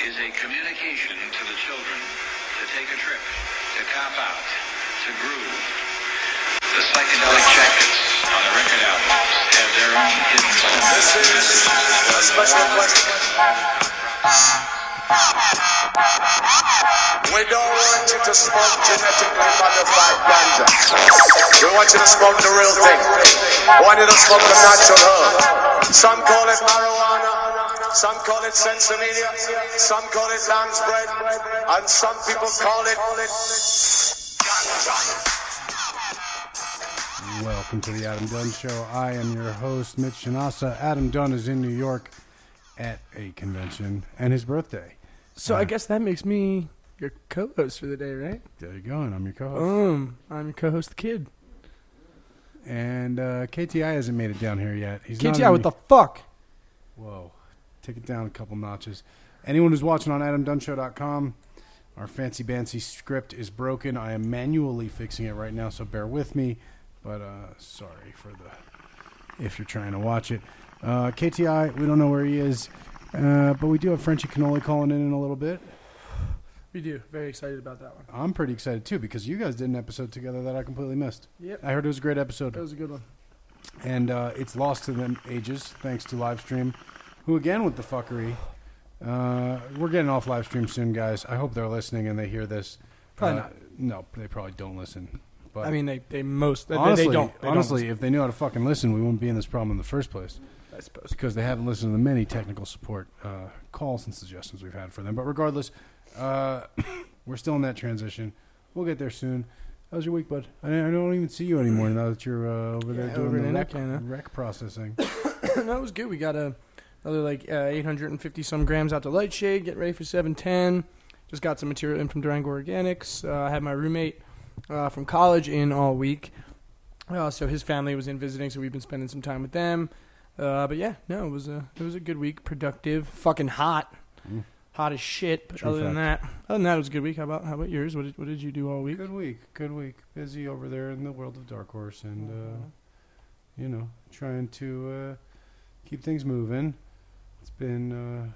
is a communication to the children to take a trip, to cop out, to groove. The psychedelic jackets on the record albums have their own hidden symbols. This is a special question. We don't want you to smoke genetically modified ganja. We want you to smoke the real thing. We want you to smoke the natural herb. Some call it marijuana. Some call it sensimania, some call it lamb's bread, and some people call it ganja. Welcome to the Adam Dunn Show. I am your host, Mitch Shinasa. Adam Dunn is in New York at a convention and his birthday. So I guess that makes me your co-host for the day, right? There you go, and I'm your co-host. I'm your co-host, the kid. And KTI hasn't made it down here yet. He's KTI, not what the fuck? Whoa. Take it down a couple notches. Anyone who's watching on AdamDunnShow.com, our fancy-bancy script is broken. I am manually fixing it right now, so bear with me. But sorry for the if you're trying to watch it. KTI, we don't know where he is, but we do have Frenchy Cannoli calling in a little bit. We do. Very excited about that one. I'm pretty excited, too, because you guys did an episode together that I completely missed. Yep. I heard it was a great episode. It was a good one. And it's lost to the ages, thanks to live stream. Who again with the fuckery? We're getting off live stream soon, guys. I hope they're listening and they hear this. Probably not. No, they probably don't listen. But I mean, honestly, if they knew how to fucking listen, we wouldn't be in this problem in the first place. I suppose because they haven't listened to the many technical support calls and suggestions we've had for them. But regardless, we're still in that transition. We'll get there soon. How's your week, bud? I don't even see you anymore now that you're over there doing the rec processing. That was good. We got a. Another, 850-some grams out to Lightshade. Get ready for 710. Just got some material in from Durango Organics. I had my roommate from college in all week. So his family was in visiting, so we've been spending some time with them. But, yeah, no, it was a good week. Productive. Fucking hot. Hot as shit. But other than that, it was a good week. How about yours? What did you do all week? Good week. Busy over there in the world of Dark Horse and, trying to keep things moving. It's been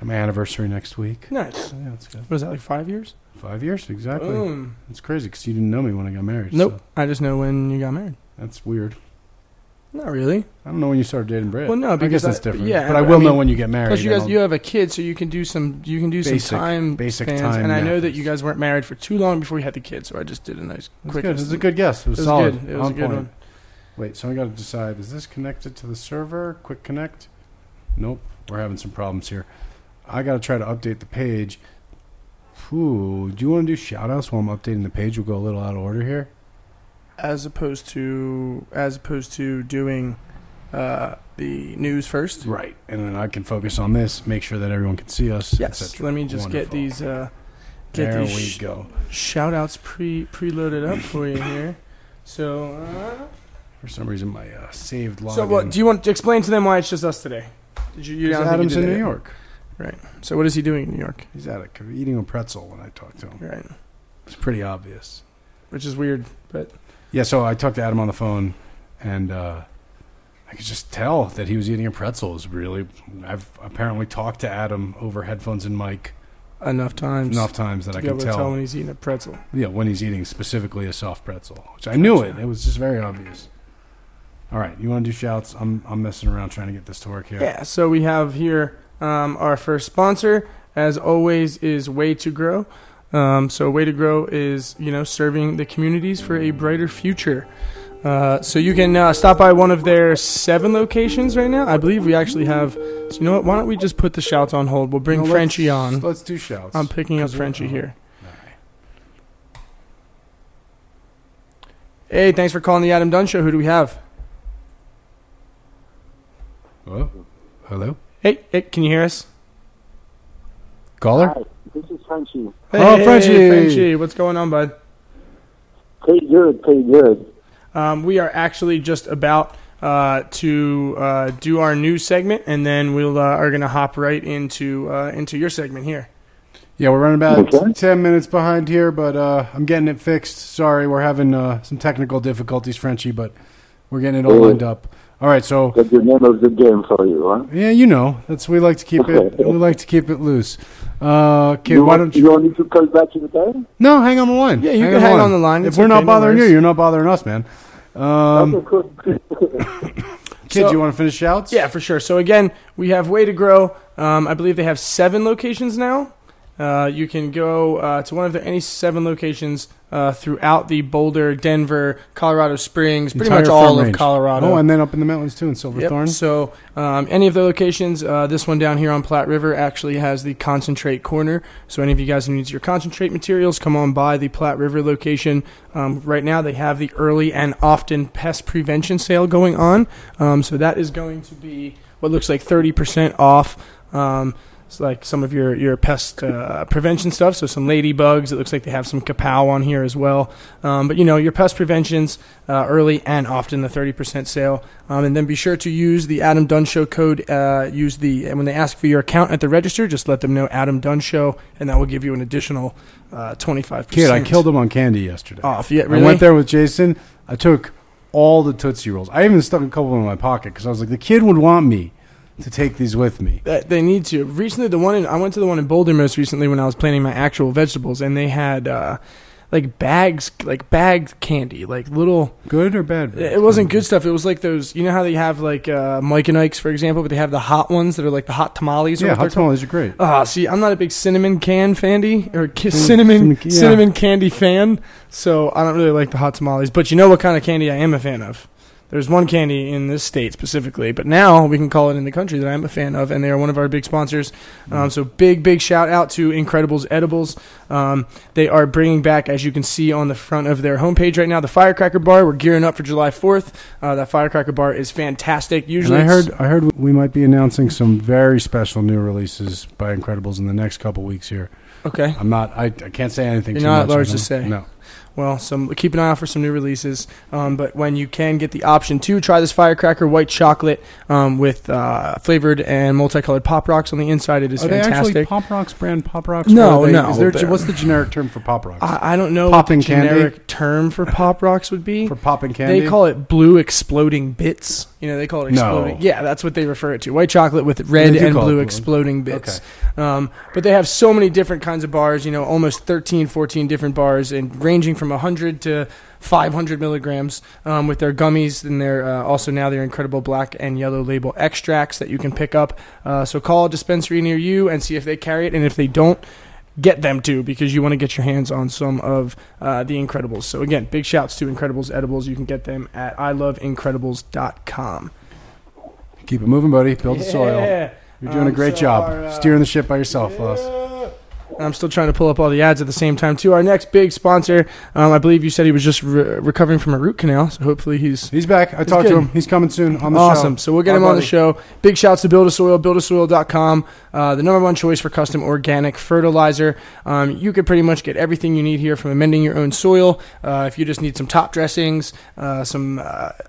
my anniversary next week. Nice. Yeah, it's good. What is that, like 5 years? 5 years, exactly. Boom. That's crazy because you didn't know me when I got married. Nope. So. I just know when you got married. That's weird. Not really. I don't know when you started dating Brett. Well, no, because I guess that's different. Yeah, but I mean, know when you get married. Plus, you guys, you have a kid, so you can do some. You can do some basic time. And I know that you guys weren't married for too long before you had the kid, so I just did a nice. That's quick. Good. It was a good guess. It was solid. Good. It was on a good point. One. Wait, so I got to decide: is this connected to the server? Quick connect. Nope, we're having some problems here. I got to try to update the page. Ooh, do you want to do shout-outs while I'm updating the page? We'll go a little out of order here. As opposed to doing the news first? Right, and then I can focus on this, make sure that everyone can see us. Yes, let me just get these, shout-outs preloaded up for you here. So, for some reason, my saved login. So, do you want to explain to them why it's just us today? Because Adam's in New York. Right. So what is he doing in New York? He's eating a pretzel when I talk to him. Right. It's pretty obvious. Which is weird, but... Yeah, so I talked to Adam on the phone, and I could just tell that he was eating a pretzel. I've apparently talked to Adam over headphones and mic... Enough times that I can tell when he's eating a pretzel. Yeah, when he's eating specifically a soft pretzel, which I knew it. It was just very obvious. All right, you want to do shouts? I'm messing around trying to get this to work here. Yeah, so we have here our first sponsor, as always, is Way2Grow. So Way2Grow is serving the communities for a brighter future. So you can stop by one of their 7 locations right now. I believe we actually have... So you know what? Why don't we just put the shouts on hold? We'll bring Frenchy on. Let's do shouts. I'm picking up Frenchy here. Right. Hey, thanks for calling the Adam Dunn Show. Who do we have? Hello? Hey, can you hear us? Caller? Hi, this is Frenchy. Hey, Frenchy. What's going on, bud? Pretty good. We are actually just about to do our news segment, and then we are going to hop right into your segment here. Yeah, we're running about 10 minutes behind here, but I'm getting it fixed. Sorry, we're having some technical difficulties, Frenchy, but we're getting it all lined up. All right, so that's the name of the game for you, huh? Yeah, you know, that's we like to keep it loose. Okay, why don't you? You don't need to call back to the time? No, hang on the line. Yeah, you can hang on the line. If we're not bothering you, you're not bothering us, man. Kid, do you want to finish shouts? Yeah, for sure. So again, we have Way2Grow. I believe they have 7 locations now. You can go to one of any 7 locations throughout the Boulder, Denver, Colorado Springs, pretty much all of Colorado. Oh, and then up in the mountains, too, in Silverthorne. Yep. So any of the locations, this one down here on Platte River actually has the concentrate corner. So any of you guys who need your concentrate materials, come on by the Platte River location. Right now they have the early and often pest prevention sale going on. So that is going to be what looks like 30% off. It's like some of your pest prevention stuff, so some ladybugs. It looks like they have some kapow on here as well. But, you know, your pest preventions, early and often, the 30% sale. And then be sure to use the Adam Dunn Show code. And when they ask for your account at the register, just let them know Adam Dunn Show, and that will give you an additional 25%. Kid, I killed him on candy yesterday. Off, yeah, really? I went there with Jason. I took all the Tootsie Rolls. I even stuck a couple in my pocket because I was like, the kid would want me to take these with me. They need to. Recently, I went to the one in Boulder most recently when I was planting my actual vegetables, and they had bagged candy, like little. Good or bad? It wasn't good stuff. It was like those. You know how they have like Mike and Ike's, for example, but they have the hot ones that are like the hot tamales. Yeah, hot tamales are great. See, I'm not a big cinnamon candy fan, so I don't really like the hot tamales. But you know what kind of candy I am a fan of. There's one candy in this state specifically, but now we can call it in the country that I'm a fan of, and they are one of our big sponsors. So big, big shout-out to Incredibles Edibles. They are bringing back, as you can see on the front of their homepage right now, the Firecracker Bar. We're gearing up for July 4th. That Firecracker Bar is fantastic. Usually, and I heard we might be announcing some very special new releases by Incredibles in the next couple weeks here. Okay. I can't say anything too much. You're not at large to say. No. Well, keep an eye out for some new releases. But when you can get the option to try this Firecracker white chocolate with flavored and multicolored Pop Rocks on the inside, it is fantastic. Are they actually Pop Rocks brand Pop Rocks? No, no. What's the generic term for Pop Rocks? I don't know what the generic term for Pop Rocks would be. For popping candy? They call it blue exploding bits. You know, they call it exploding. No. Yeah, that's what they refer it to. White chocolate with red and blue exploding bits. Okay. But they have so many different kinds of bars, you know, almost 13, 14 different bars, and ranging from 100 to 500 milligrams with their gummies and their also now their incredible black and yellow label extracts that you can pick up. So call a dispensary near you and see if they carry it, and if they don't, get them to, because you want to get your hands on some of the Incredibles. So again, big shouts to Incredibles Edibles. You can get them at iloveincredibles.com. Keep it moving, buddy. Build the soil. You're doing a great job. Steering the ship by yourself, Les. I'm still trying to pull up all the ads at the same time, too. Our next big sponsor, I believe you said he was just recovering from a root canal, so hopefully he's back. I talked to him. He's coming soon on the show. Awesome. So we'll get him on the show. Big shouts to Build a Soil, buildasoil.com, the #1 choice for custom organic fertilizer. You could pretty much get everything you need here, from amending your own soil. If you just need some top dressings, some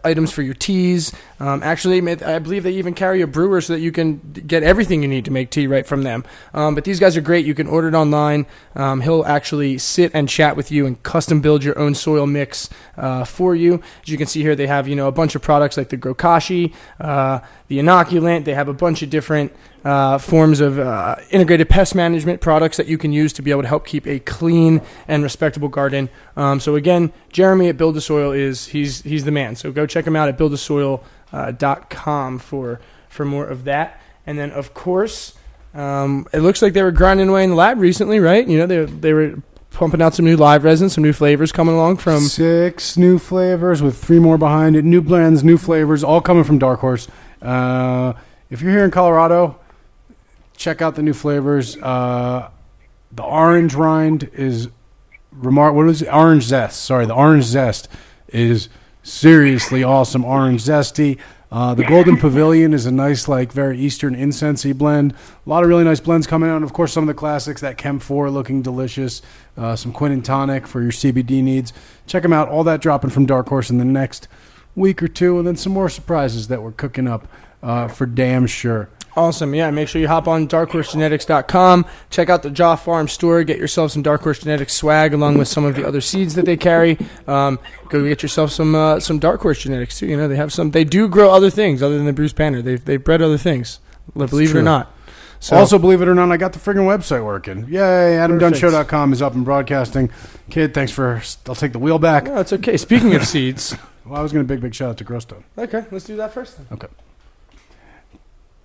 items for your teas. Actually, I believe they even carry a brewer so that you can get everything you need to make tea right from them. But these guys are great. You can order it online. He'll actually sit and chat with you and custom build your own soil mix for you. As you can see here, they have, you know, a bunch of products like the Grokashi, the inoculant. They have a bunch of different forms of integrated pest management products that you can use to be able to help keep a clean and respectable garden. So again, Jeremy at Build a Soil he's the man. So go check him out at buildasoil.com for more of that. And then, of course, it looks like they were grinding away in the lab recently, right? You know, they were pumping out some new live resins, some new flavors coming along from 6 new flavors with 3 more behind it. New blends, new flavors, all coming from Dark Horse. If you're here in Colorado, check out the new flavors. The orange rind is remarkable. What is it? Orange zest. Sorry, the orange zest is seriously awesome. Orange zesty. The Golden Pavilion is a nice, like, very Eastern incense-y blend. A lot of really nice blends coming out. And, of course, some of the classics, that Chem 4 looking delicious, some Quin and Tonic for your CBD needs. Check them out. All that dropping from Dark Horse in the next week or two, and then some more surprises that we're cooking up for damn sure. Awesome. Yeah, make sure you hop on darkhorsegenetics.com. Check out the Jaw Farm store. Get yourself some Dark Horse Genetics swag along with some of the other seeds that they carry. Go get yourself some Dark Horse Genetics, too. You know, they have some. They do grow other things other than the Bruce Banner. They've bred other things, believe it or not. So. Also, believe it or not, I got the friggin' website working. Yay, AdamDunnShow.com is up and broadcasting. Kid, thanks for... I'll take the wheel back. No, it's okay. Speaking of seeds... Well, I was going to big shout-out to Growstone. Okay, let's do that first then. Okay.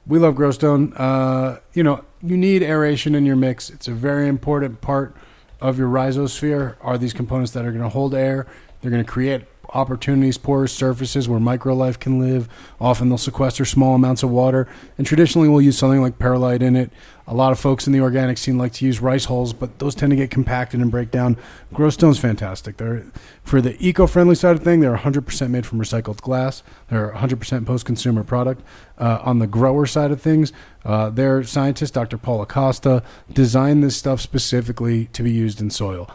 We love Growstone. You know, you need aeration in your mix. It's a very important part of your rhizosphere are these components that are going to hold air. They're going to create opportunities, porous surfaces where microlife can live. Often they'll sequester small amounts of water. And traditionally we'll use something like perlite in it. A lot of folks in the organic scene like to use rice hulls, but those tend to get compacted and break down. Growstone's fantastic. They're, for the eco-friendly side of thing, they're 100% made from recycled glass. They're 100% post-consumer product. On the grower side of things, their scientist, Dr. Paul Acosta, designed this stuff specifically to be used in soil.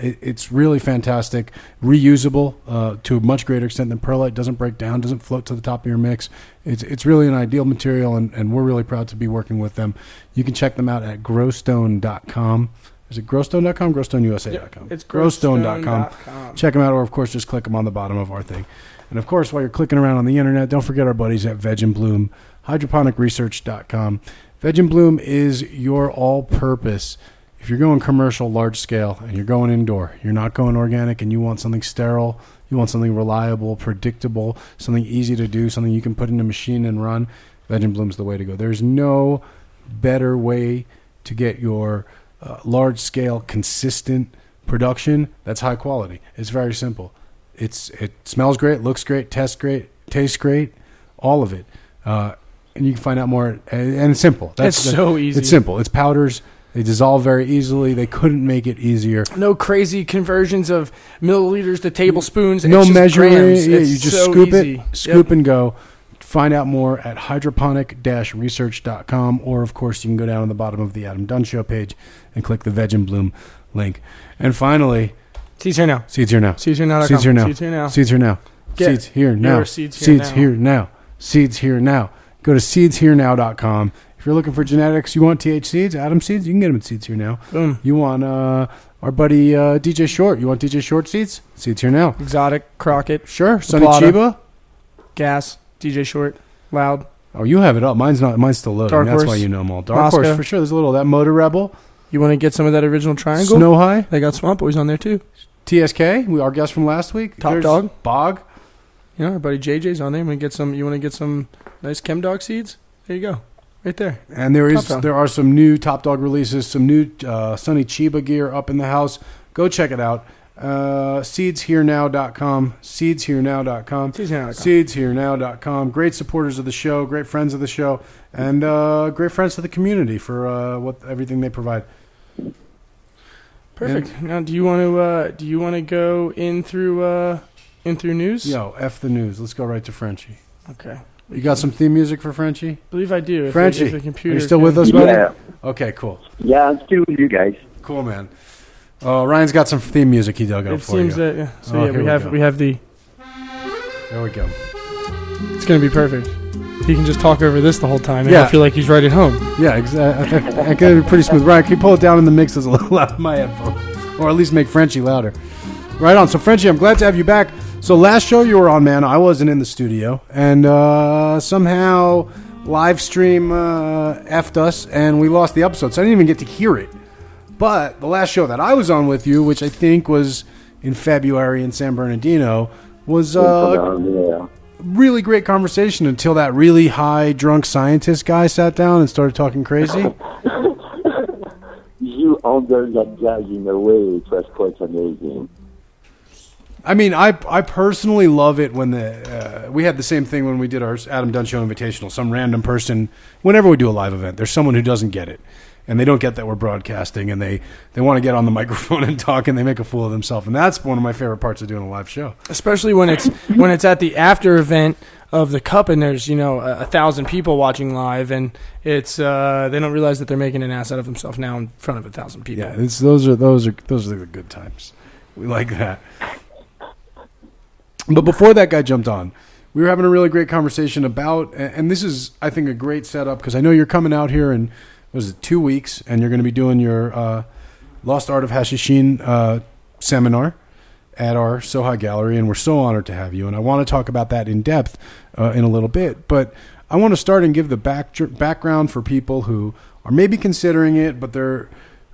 It's really fantastic, reusable to a much greater extent than perlite. Doesn't break down, doesn't float to the top of your mix. It's really an ideal material, and we're really proud to be working with them. You can check them out at growstone.com. Is it growstone.com? growstoneusa.com. Yep, it's growstone.com. Check them out, or, of course, just click them on the bottom of our thing. And, of course, while you're clicking around on the Internet, don't forget our buddies at Veg and Bloom, hydroponicresearch.com. Veg and Bloom is your all-purpose. If you're going commercial, large scale, and you're going indoor, you're not going organic, and you want something sterile, you want something reliable, predictable, something easy to do, something you can put in a machine and run, Veg and Bloom's the way to go. There's no better way to get your large scale, consistent production that's high quality. It's very simple. It smells great, looks great, tests great, tastes great, all of it. And you can find out more, and it's simple. It's so easy. It's simple. It's powders. They dissolve very easily. They couldn't make it easier. No crazy conversions of milliliters to tablespoons. No measuring. Yeah, you just so scoop easy. Scoop and go. Find out more at hydroponic-research.com, or, of course, you can go down on the bottom of the Adam Dunn Show page and click the Veg and Bloom link. And finally, Seeds Here Now. Seeds Here Now. Seeds Here Now. Seeds Here Now. Seeds Here Now. Seeds Here Now. Seeds Here Now. Seeds Here Now. Go to seedsherenow.com. If you're looking for genetics, you want TH Seeds, Adam Seeds, you can get them at Seeds Here Now. Boom. You want our buddy DJ Short. You want DJ Short Seeds? Seeds Here Now. Exotic, Crockett. Sure. Sonny Chiba. Gas, DJ Short, Loud. Oh, you have it up. Mine's still loading. Dark Horse. That's why you know them all. Dark Horse, for sure. There's a little of that. Motor Rebel. You want to get some of that original triangle? Snow High. They got Swamp Boys on there, too. TSK, our guest from last week. Top Dog. Bog. You know, our buddy JJ's on there. You want to get some nice Chem Dog seeds? There you go. Right there. And there are some new Top Dog releases, some new Sonny Chiba gear up in the house. Go check it out. Seedsherenow.com. Seedsherenow.com. Seedsherenow.com. Great supporters of the show, great friends of the show, and great friends to the community for everything they provide. Perfect. And now, do you want to go in through news? Yo, F the news. Let's go right to Frenchy. Okay. You got some theme music for Frenchy? I believe I do. Frenchy, are you still with us, buddy? Yeah. Okay, cool. Yeah, I'm still with you guys. Cool, man. Ryan's got some theme music he dug up for you. It seems that, yeah. So, we have the... There we go. It's going to be perfect. He can just talk over this the whole time, and I feel like he's right at home. Yeah, exactly. It's going to be pretty smooth. Ryan, can you pull it down in the mix? It's a little loud in my headphones. Or at least make Frenchy louder. Right on. So, Frenchy, I'm glad to have you back. So last show you were on, man, I wasn't in the studio, and somehow live stream effed us, and we lost the episode, so I didn't even get to hear it. But the last show that I was on with you, which I think was in February in San Bernardino, was a really great conversation until that really high, drunk scientist guy sat down and started talking crazy. You handled that guy in a way, it was quite amazing. I mean, I personally love it when we had the same thing when we did our Adam Dunn Show Invitational. Some random person, whenever we do a live event, there's someone who doesn't get it. And they don't get that we're broadcasting, and they want to get on the microphone and talk, and they make a fool of themselves. And that's one of my favorite parts of doing a live show. Especially when it's at the after event of the cup, and there's 1,000 people watching live, and it's they don't realize that they're making an ass out of themselves now in front of 1,000 people. Yeah, those are the good times. We like that. But before that guy jumped on, we were having a really great conversation about, and this is, I think, a great setup because I know you're coming out here in, what is it, 2 weeks, and you're going to be doing your Lost Art of Hashishene seminar at our Soho Gallery, and we're so honored to have you. And I want to talk about that in depth in a little bit, but I want to start and give the background for people who are maybe considering it, but they're,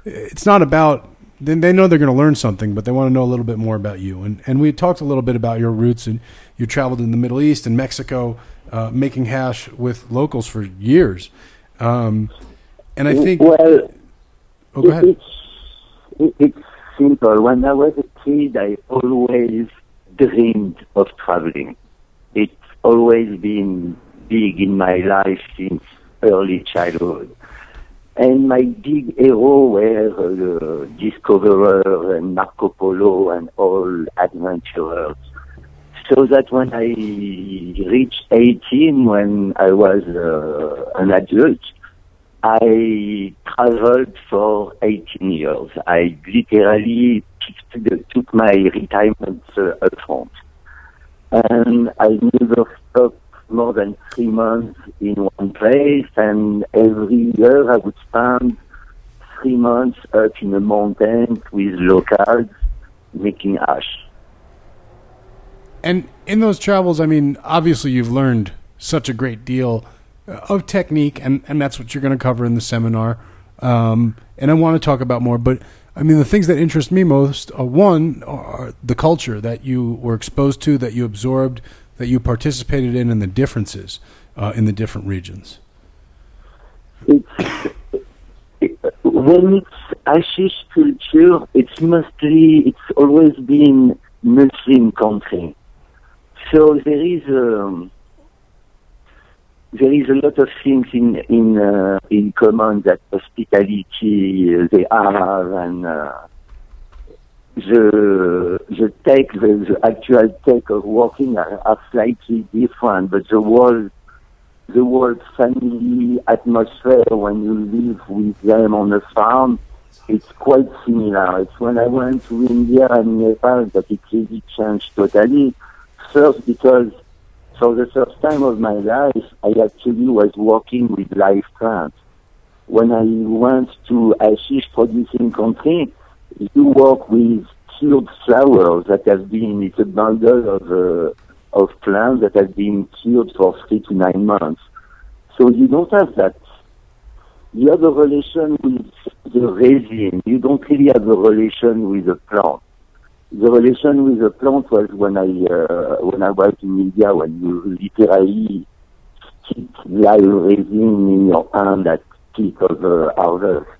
it's not about, they know they're going to learn something, but they want to know a little bit more about you. And we talked a little bit about your roots, and you traveled in the Middle East and Mexico, making hash with locals for years. And I think... Well, oh, go ahead. It's simple. When I was a kid, I always dreamed of traveling. It's always been big in my life since early childhood. And my big hero were discoverers and Marco Polo and all adventurers. So that when I reached 18, when I was an adult, I traveled for 18 years. I literally took my retirement up front. And I never stopped more than 3 months in one place, and every year I would spend 3 months up in the mountains with locals making hash. And in those travels, I mean, obviously you've learned such a great deal of technique, and that's what you're going to cover in the seminar. And I want to talk about more, but I mean, the things that interest me most, one, are the culture that you were exposed to, that you absorbed, that you participated in, and the differences in the different regions. When it's hashish culture, it's always been Muslim country. So there is a lot of things in common, that hospitality they have, and the actual tech of working are slightly different, but the whole family atmosphere when you live with them on the farm, it's quite similar. It's when I went to India and Nepal that it really changed totally. First, because for the first time of my life, I actually was working with live plants. When I went to hashish producing country, you work with cured flowers that have been, it's a bundle of plants that have been cured for 3 to 9 months. So you don't have that. You have a relation with the resin. You don't really have a relation with the plant. The relation with the plant was when I was in India, when you literally stick live resin in your hand at peak of the harvest.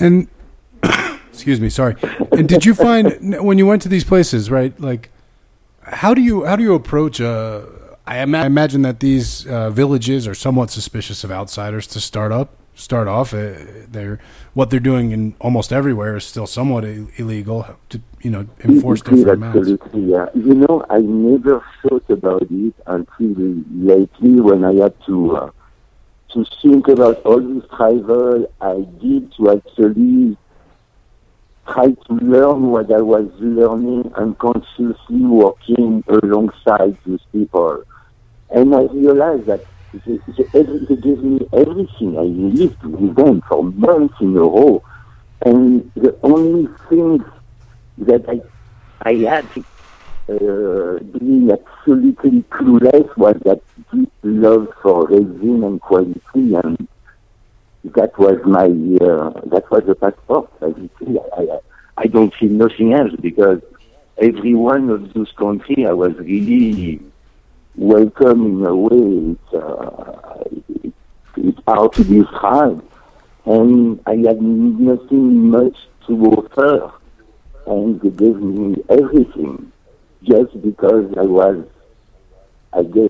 And excuse me, sorry. And did you find when you went to these places, right? Like, how do you approach? I imagine that these villages are somewhat suspicious of outsiders to start off. What they're doing in almost everywhere is still somewhat illegal. To, you know, enforce different amounts. Absolutely, yeah. You know, I never thought about it until lately when I had to think about all this travel I did to actually try to learn what I was learning and consciously working alongside these people. And I realized that they gave me everything. I lived with them for months in a row. And the only thing that I had being absolutely clueless was that deep love for resin and quality, and that was my the passport. I don't see nothing else, because every one of those countries I was really welcome in a way. It's hard to describe, and I had nothing much to offer, and they gave me everything just because I was, I guess,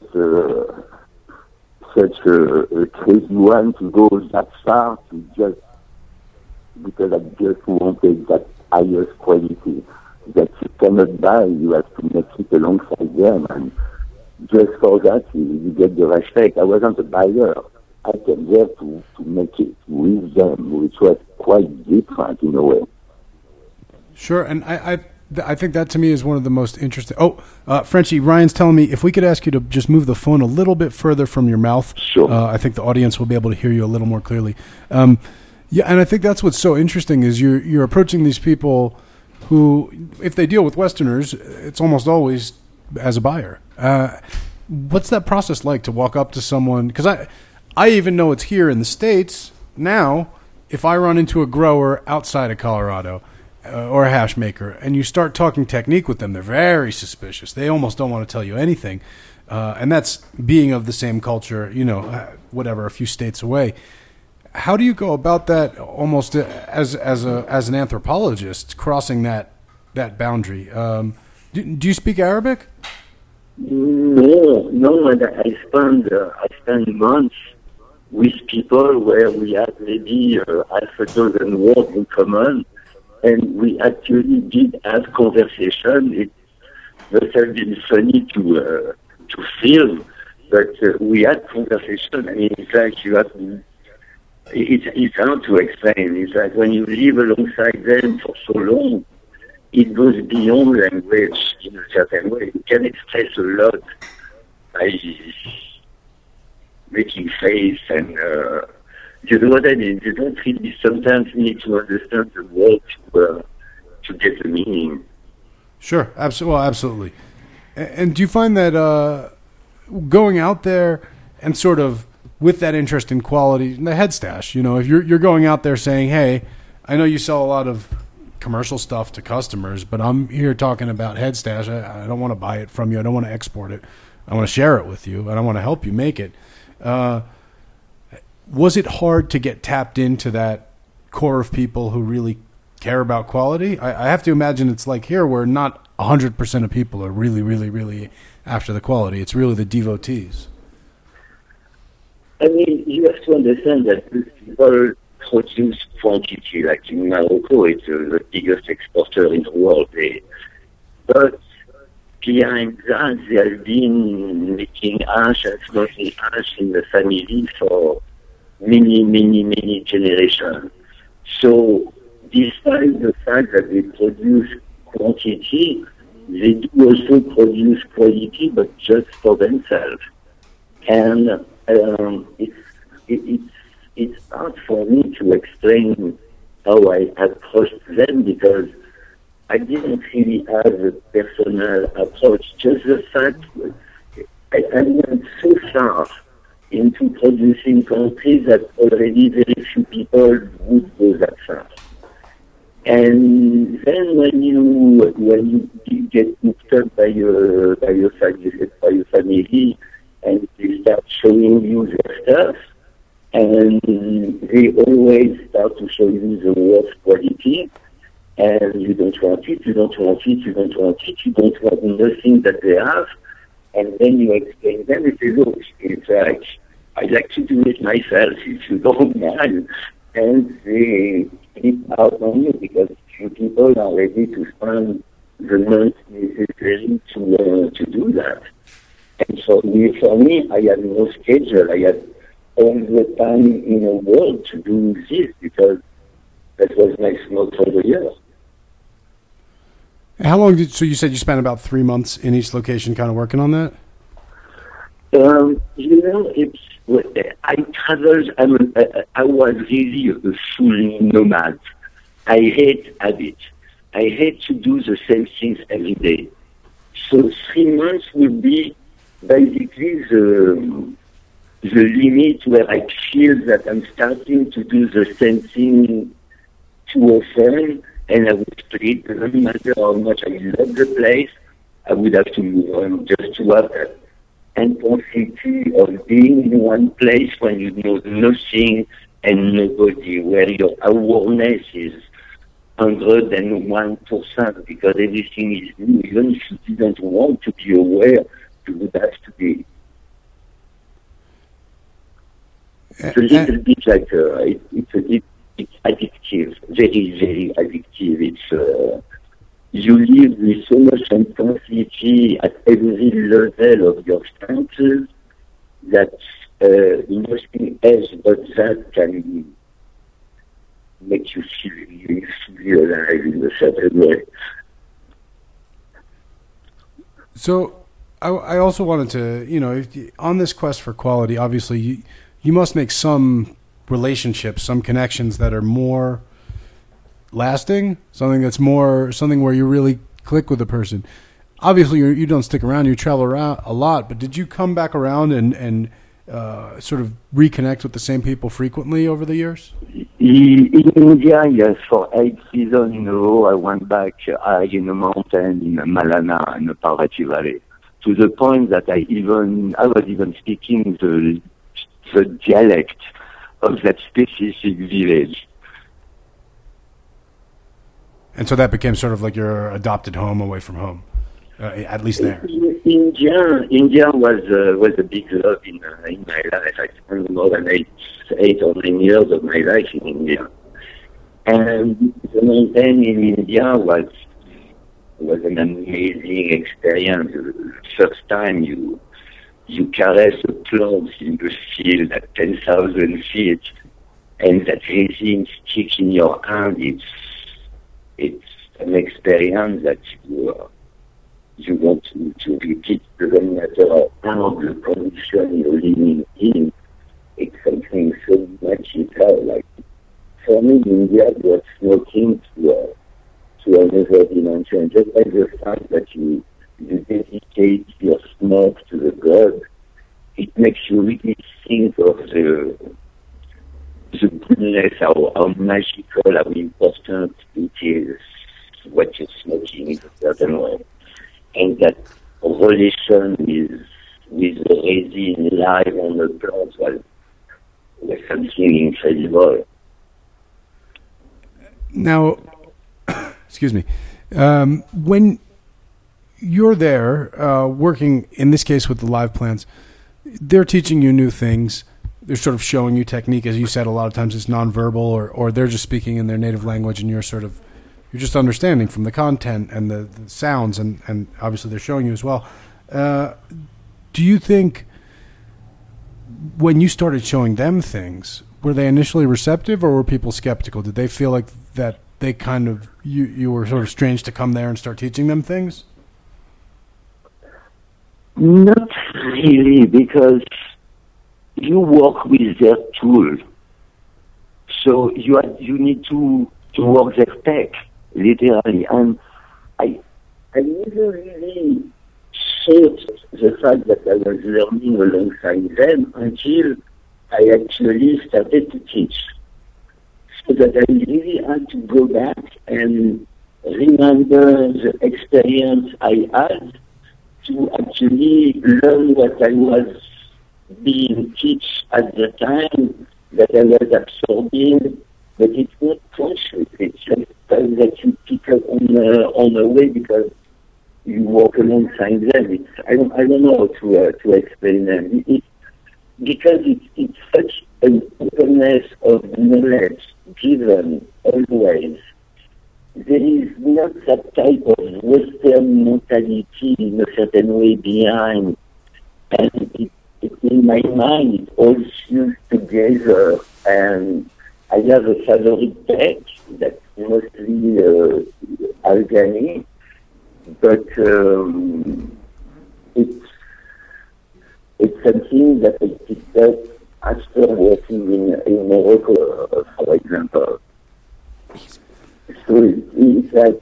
such a crazy one to go that far, to just because I just wanted that highest quality that you cannot buy. You have to make it alongside them, and just for that you get the respect. I wasn't a buyer. I came there to make it with them, which was quite different in a way. Sure, and I I think that to me is one of the most interesting. Frenchy, Ryan's telling me if we could ask you to just move the phone a little bit further from your mouth. Sure. I think the audience will be able to hear you a little more clearly. Yeah, and I think that's what's so interesting is you're approaching these people who, if they deal with Westerners, it's almost always as a buyer. What's that process like to walk up to someone? Because I even know it's here in the States now. If I run into a grower outside of Colorado or a hash maker and you start talking technique with them, they're very suspicious. They almost don't want to tell you anything. And that's being of the same culture, you know, whatever, a few states away. How do you go about that almost as an anthropologist crossing that boundary? Do you speak Arabic? No. And I spend months with people where we have maybe half a dozen words in common, and we actually did have conversation. It must have been funny to film, but we had conversation. I mean, it's like you have to. It's hard to explain. It's like when you live alongside them for so long, it goes beyond language in a certain way. You can express a lot by making face and, you know what I mean? You don't really sometimes need to understand the word to get the meaning. Sure. Absolutely. And do you find that going out there and sort of with that interest in quality and the head stash, you know, if you're going out there saying, hey, I know you sell a lot of commercial stuff to customers, but I'm here talking about head stash. I don't want to buy it from you. I don't want to export it. I want to share it with you and I want to help you make it. Was it hard to get tapped into that core of people who really care about quality? I have to imagine it's like here where not 100% of people are really, really, really after the quality. It's really the devotees. I mean, you have to understand that people produce quantity, like in Morocco, it's the biggest exporter in the world. But behind that, they have been making ash and smoking ash in the family for many, many, many generations. So, despite the fact that they produce quantity, they do also produce quality, but just for themselves. And it's hard for me to explain how I approached them because I didn't really have a personal approach. Just the fact I went so far into producing countries that already very few people would go that far. And then when you get hooked up by your family and they start showing you their stuff, and they always start to show you the worst quality, and you don't want nothing that they have, and then you explain them, and they say, look, in fact, I'd like to do it myself, if you don't mind, and they flip out on you, because few people are ready to spend the money necessary to do that. And for me, I had no schedule. I had all the time in the world to do this because that was my smoke for the year. How long so you said you spent about 3 months in each location kind of working on that? I traveled, I was really a full nomad. I hate habits. I hate to do the same things every day. So 3 months would be basically the limit where I feel that I'm starting to do the same thing too often, and I would split. It doesn't matter how much I love the place, I would have to move on just to have that intensity of being in one place when you know nothing and nobody, where your awareness is 101% because everything is new. Even if you didn't want to be aware, you would have to be. It's a little bit like it's addictive, very, very addictive. It's you live with so much intensity at every level of your senses that nothing else but that can make you feel alive in a certain way. So I also wanted to, you know, if you, on this quest for quality, obviously you must make some relationships, some connections that are more lasting, something that's more, something where you really click with a person. Obviously, you don't stick around, you travel around a lot, but did you come back around and sort of reconnect with the same people frequently over the years? In India, yes, for 8 seasons in a row, I went back in a mountain in Malana in the Parvati Valley, to the point that I was even speaking the dialect of that specific village. And so that became sort of like your adopted home away from home, at least there. India was a big love in my life. I spent more than eight or 9 years of my life in India. And the mountain in India was an amazing experience. First time you caress a plant in the field at 10,000 feet, and that resin stick in your hand, it's an experience that you want to repeat. Doesn't matter how the condition you're living in, it's something so magical. Like, for me, India was smoking to another dimension, just by the fact that you dedicate your smoke to the god. It makes you really think of the goodness, how magical, how important it is, what you're smoking in a certain way. And that relation with the resin live on the plant was something incredible. Now, excuse me, when you're there working, in this case, with the live plants, they're teaching you new things. They're sort of showing you technique. As you said, a lot of times it's nonverbal, or they're just speaking in their native language, and you're just understanding from the content and the sounds, and obviously they're showing you as well. Do you think when you started showing them things, were they initially receptive, or were people skeptical? Did they feel like that they kind of you were sort of strange to come there and start teaching them things? Not really, because you work with their tool, so you need to work their tech, literally. And I never really thought the fact that I was learning alongside them until I actually started to teach. So that I really had to go back and remember the experience I had to actually learn what I was being taught at the time, that I was absorbing. But it's not conscious, it's just that you pick up on the way because you walk alongside them. It's, I don't know how to explain them. It's because it's such an openness of knowledge given always. There is not that type of Western mentality in a certain way behind. And in my mind, it all fused together. And I have a favorite tech that's mostly organic, but it's something that I picked up after working in Morocco, for example. So it's that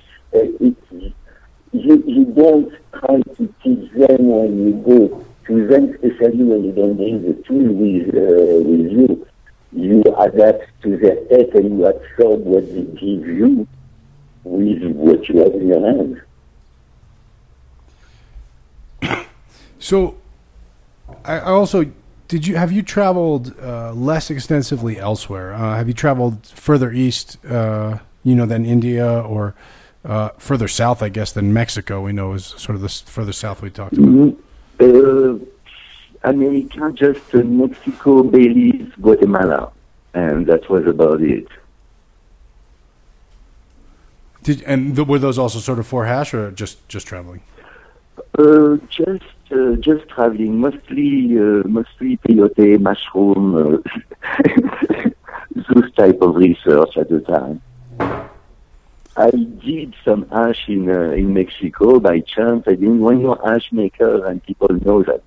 you don't try to teach them when you go to them, especially when you don't bring the tool with you. You adapt to their tech and you absorb what they give you with what you have in your hand. So, I also have you traveled less extensively elsewhere? Have you traveled further east, than India, or further south, I guess, than Mexico? We know is sort of the further south we talked about. America, just Mexico, Belize, Guatemala, and that was about it. Were those also sort of for hash, or just traveling? Just traveling, mostly peyote, mushroom, those type of research at the time. I did some ash in Mexico by chance. I didn't. When you're an ash maker, and people know that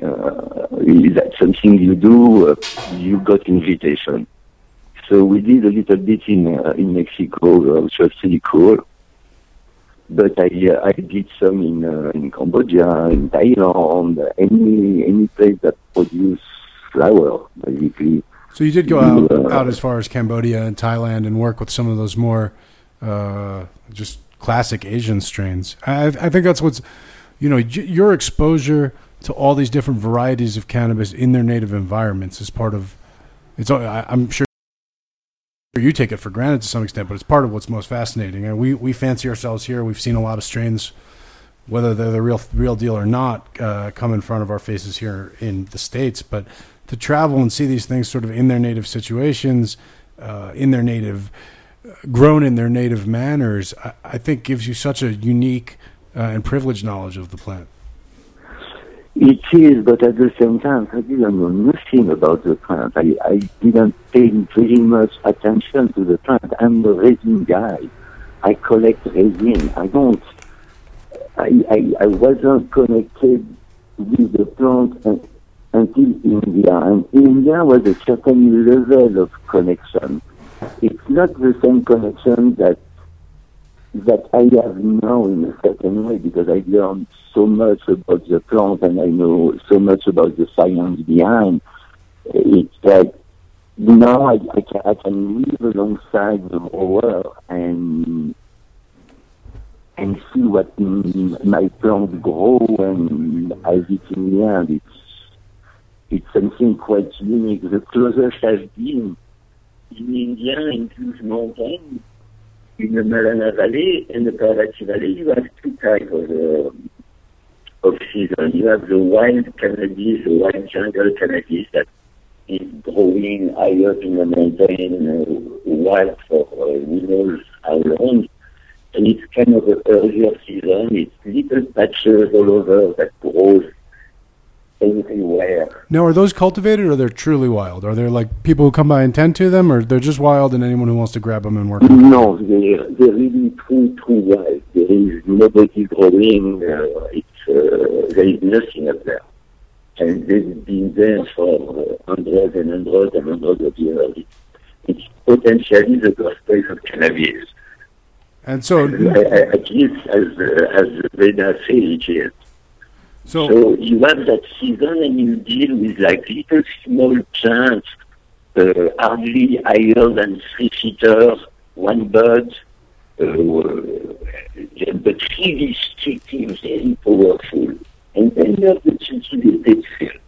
that's something you do, you got invitation. So we did a little bit in Mexico, which was pretty cool. But I did some in Cambodia, in Thailand, any place that produce flower, basically. So you did go out as far as Cambodia and Thailand and work with some of those more just classic Asian strains. I think that's what's, you know, your exposure to all these different varieties of cannabis in their native environments is part of, it's. I'm sure you take it for granted to some extent, but it's part of what's most fascinating. And we fancy ourselves here. We've seen a lot of strains, whether they're the real deal or not, come in front of our faces here in the States. But to travel and see these things sort of in their native situations, in their native, grown in their native manners, I think gives you such a unique and privileged knowledge of the plant. It is, but at the same time, I didn't know nothing about the plant. I didn't pay very much attention to the plant. I'm a resin guy. I collect resin. I wasn't connected with the plant until India. And India was a certain level of connection. It's not the same connection that I have now in a certain way, because I learned so much about the plant and I know so much about the science behind. It's like now I can live alongside the grower and see what my plants grow and as it in the end. It's something quite unique. The closest I've been in India and these mountains, in the Malana Valley and the Parvati Valley, you have two types of season. You have the wild cannabis, the wild jungle cannabis that is growing high up in the mountain, wild for we know how long. And it's kind of an earlier season. It's little patches all over that grows everywhere. Now, are those cultivated or they're truly wild? Are there like people who come by and tend to them, or they're just wild and anyone who wants to grab them and work? No, they're really too wild. There is nobody growing. There is nothing up there. And they've been there for hundreds and hundreds of years. It's potentially the birthplace of cannabis. And so... at least as the Vedas say, it is. So you have that season and you deal with like little small plants, hardly higher than 3 feet, one bud, but really sticky, very powerful. And then you have the cultivated field,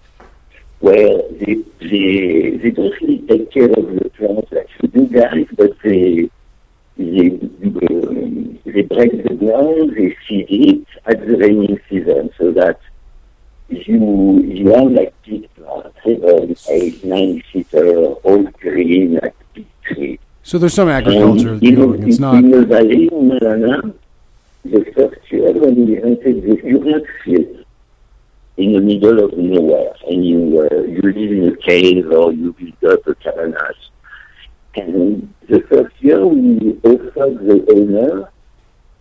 where they don't really take care of the plants like you do guys, but they break the ground, they feed it at the rainy season, so that you have like big plants, 7, 8, 9 feet, all green, like big tree. So there's some agriculture going. It's not in the valley in Malana. The first year when we entered the urine field in the middle of nowhere, and you live in a cave or you build up a cabanas. And the first year we offered the owner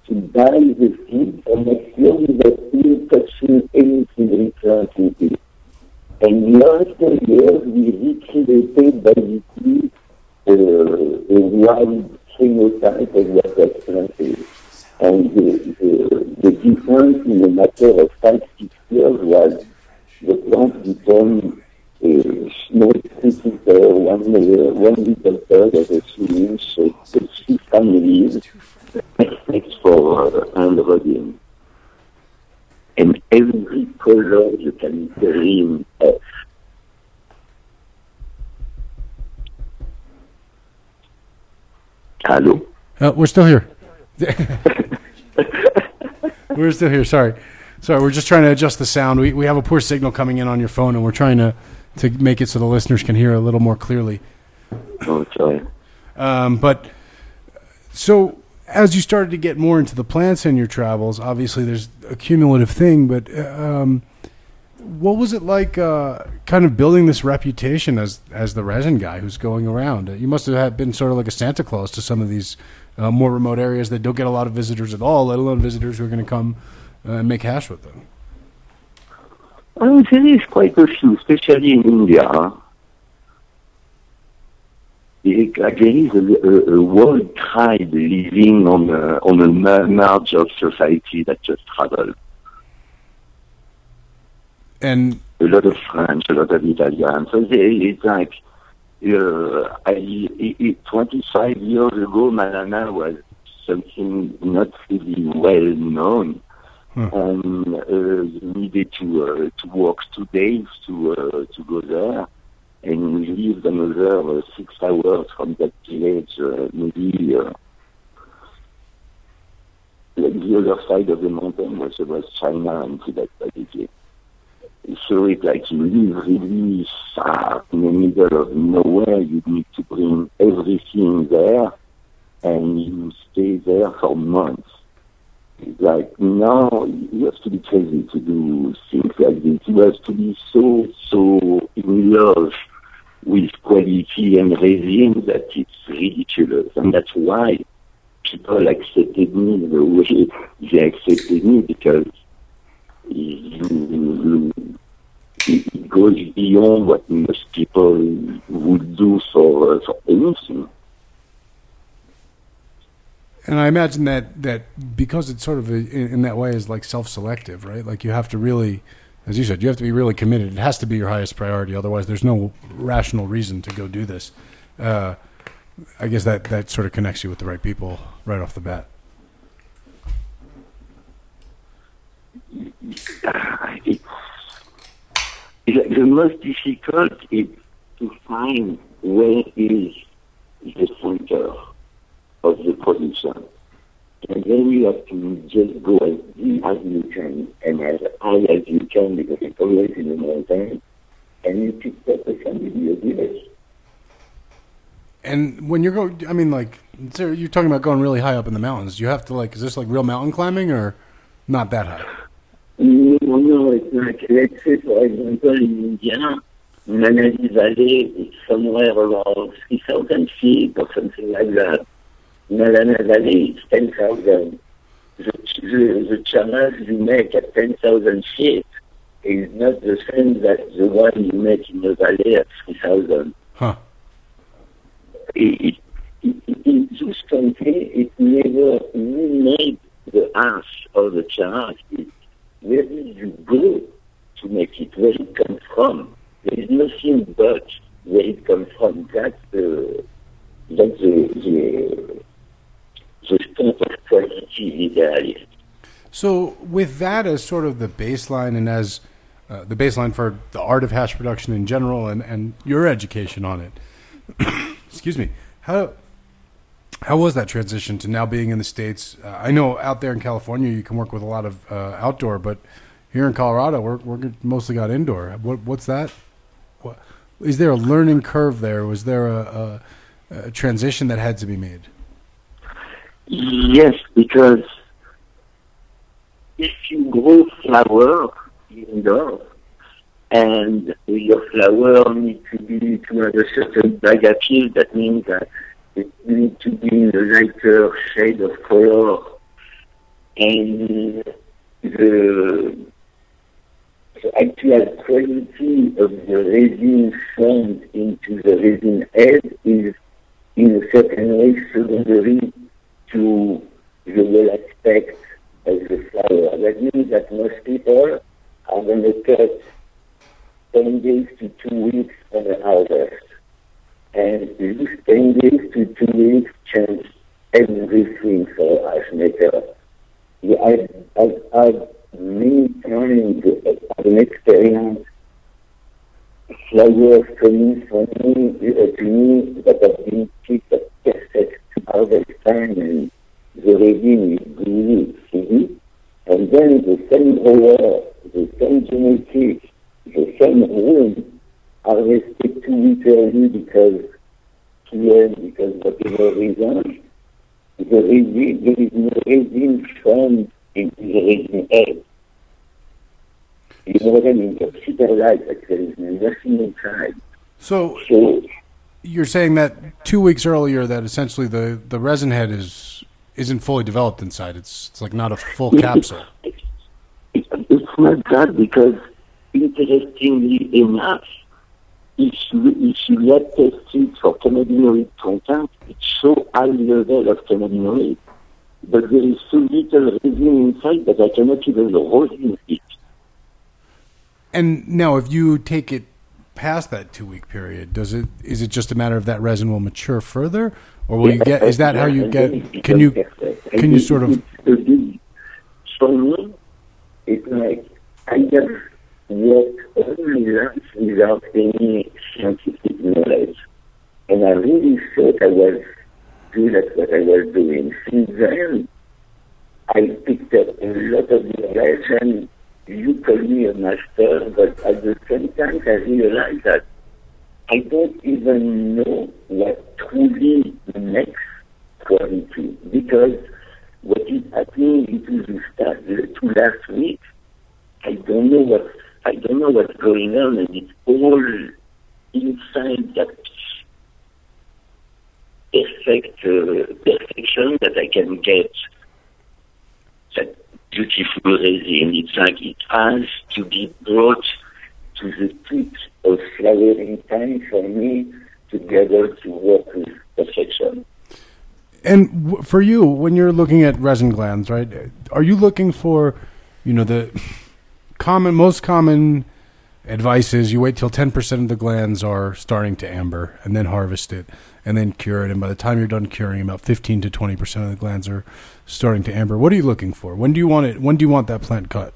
to buy the seed for next year without even touching anything replanting it. And after years we recreated basically a wild phenotype of what was planted. And the difference in a matter of 5-6 years was the plant became a small critter, one little bird of a few, so 3 families. Except for androgyne. And every color you can dream of. Hello? We're still here. We're still here, sorry, we're just trying to adjust the sound. We have a poor signal coming in on your phone, and we're trying to make it so the listeners can hear a little more clearly. Oh, sorry. But, so... As you started to get more into the plants in your travels, obviously there's a cumulative thing, but what was it like kind of building this reputation as the resin guy who's going around? You must have been sort of like a Santa Claus to some of these more remote areas that don't get a lot of visitors at all, let alone visitors who are going to come and make hash with them. I would say there's quite a few, especially in India. There is a world tribe living on a marge of society that just travel. And a lot of French, a lot of Italian. So it's like, 25 years ago, Malana was something not really well known. And you needed to work 2 days to go there. And we lived another 6 hours from that village, maybe the other side of the mountain, which was China and Tibet, basically. So it's like you live really far in the middle of nowhere. You need to bring everything there, and you stay there for months. It's like, now you have to be crazy to do things like this. You have to be so in love with quality and resin that it's ridiculous. And that's why people accepted me the way they accepted me, because it goes beyond what most people would do for anything. And I imagine that because it's sort of in that way is like self-selective, right? Like you have to really, as you said, you have to be really committed. It has to be your highest priority. Otherwise, there's no rational reason to go do this. I guess that sort of connects you with the right people right off the bat. It's the most difficult is to find where is the center of the production, and then you have to just go as deep as you can and as high as you can, because it's always in the mountain, and you pick up the family of village. And when you're going, I mean, like, so you're talking about going really high up in the mountains. You have to, like, is this like real mountain climbing or not that high? No, it's like, let's say, for example, in Indiana, Manali Valley is somewhere around 3,000 feet or something like that. Malana Valley is 10,000. The chamas you make at 10,000 feet is not the same as the one you make in the valley at 3,000. Huh. In this country, it never made the art of the chamas. Where did you go to make it? Where it comes from? There is nothing but where it comes from. That's the state of quality idealist. So, with that as sort of the baseline, and as the baseline for the art of hash production in general, and your education on it, excuse me, how was that transition to now being in the States? I know out there in California you can work with a lot of outdoor, but here in Colorado we're mostly got indoor. What's that? What, is there a learning curve there? Was there a transition that had to be made? Yes, because if you grow flower indoors, and your flower needs to have a certain bag appeal, that means that it needs to be in the lighter shade of color, and the actual quality of the resin formed into the resin head is in a certain way secondary to the whole aspect of the flower. That means that most people are going to cut 10 days to 2 weeks on the harvest. And these 10 days to 2 weeks change everything for a hash maker. I've many times had an experience, flowers coming from me, to me, that have been picked at perfect harvest time, and the resin is really heavy. And then the same grower, the same genetic, the same room, harvested 2 weeks early because whatever reason, there is no resin formed into the resin head. You know what I mean? They'll keep it alive like this, man. That's the inside. So you're saying that 2 weeks earlier that essentially the resin head isn't fully developed inside. It's like not a full capsule. It's not that, because interestingly enough, if you let test it for cannabinoid content, it shows high level of cannabinoid. But there is so little resin inside that I cannot even resin it. And now, if you take it past that 2 week period, is it just a matter of that resin will mature further, or will you get? Is that how you get? Can you sort of? For me, it's like I just work all my life without any scientific knowledge, and I really thought I was good at what I was doing. Since then, I picked up a lot of knowledge, and you call me a master, but at the same time, I realize that I don't even know what truly makes quality, because what is happening into this past, to last week, I don't know what's going on, and it's all inside that perfection that I can get. That beautiful resin. It's like it has to be brought to the tip of flowering time for me to be able to work with perfection. And for you, when you're looking at resin glands, right, are you looking for, you know, the most common advice is you wait till 10% of the glands are starting to amber and then harvest it and then cure it. And by the time you're done curing, about 15 to 20% of the glands are starting to amber. What are you looking for? When do you want it? When do you want that plant cut?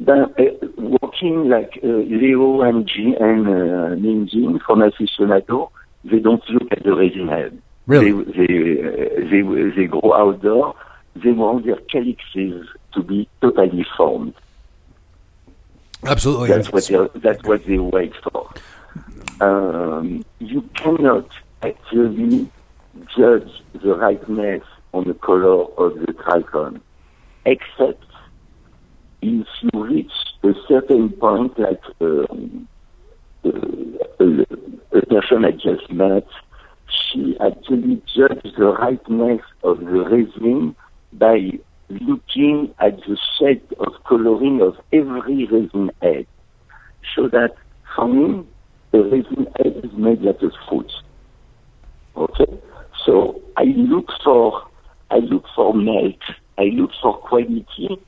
Working like Leo and Ninjin from Aficionado, they don't look at the resin head. Really? They grow outdoor. They want their calyxes to be totally formed. Absolutely. That's what they wait for. You cannot actually judge the ripeness on the color of the trichome, except if you reach a certain point, like a person I just met, she actually judged the ripeness of the resin by looking at the shade of coloring of every resin head. So that, for me, the resin head is made like a fruit. Okay? So I look for melt, I look for quality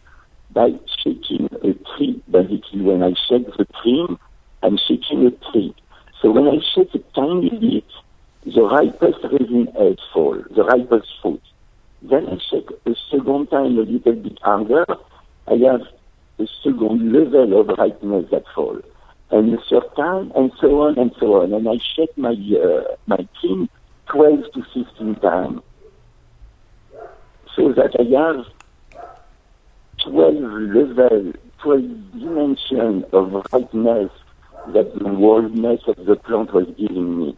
by shaking a tree. Basically, when I shake the tree, I'm shaking a tree. So when I shake a tiny bit, the ripest resin head falls, the ripest fruit. Then I check a second time a little bit harder. I have a second level of ripeness that falls. And a third time, and so on and so on. And I check my my team 12 to 15 times. So that I have 12 levels, 12 dimensions of ripeness that the wildness of the plant was giving me.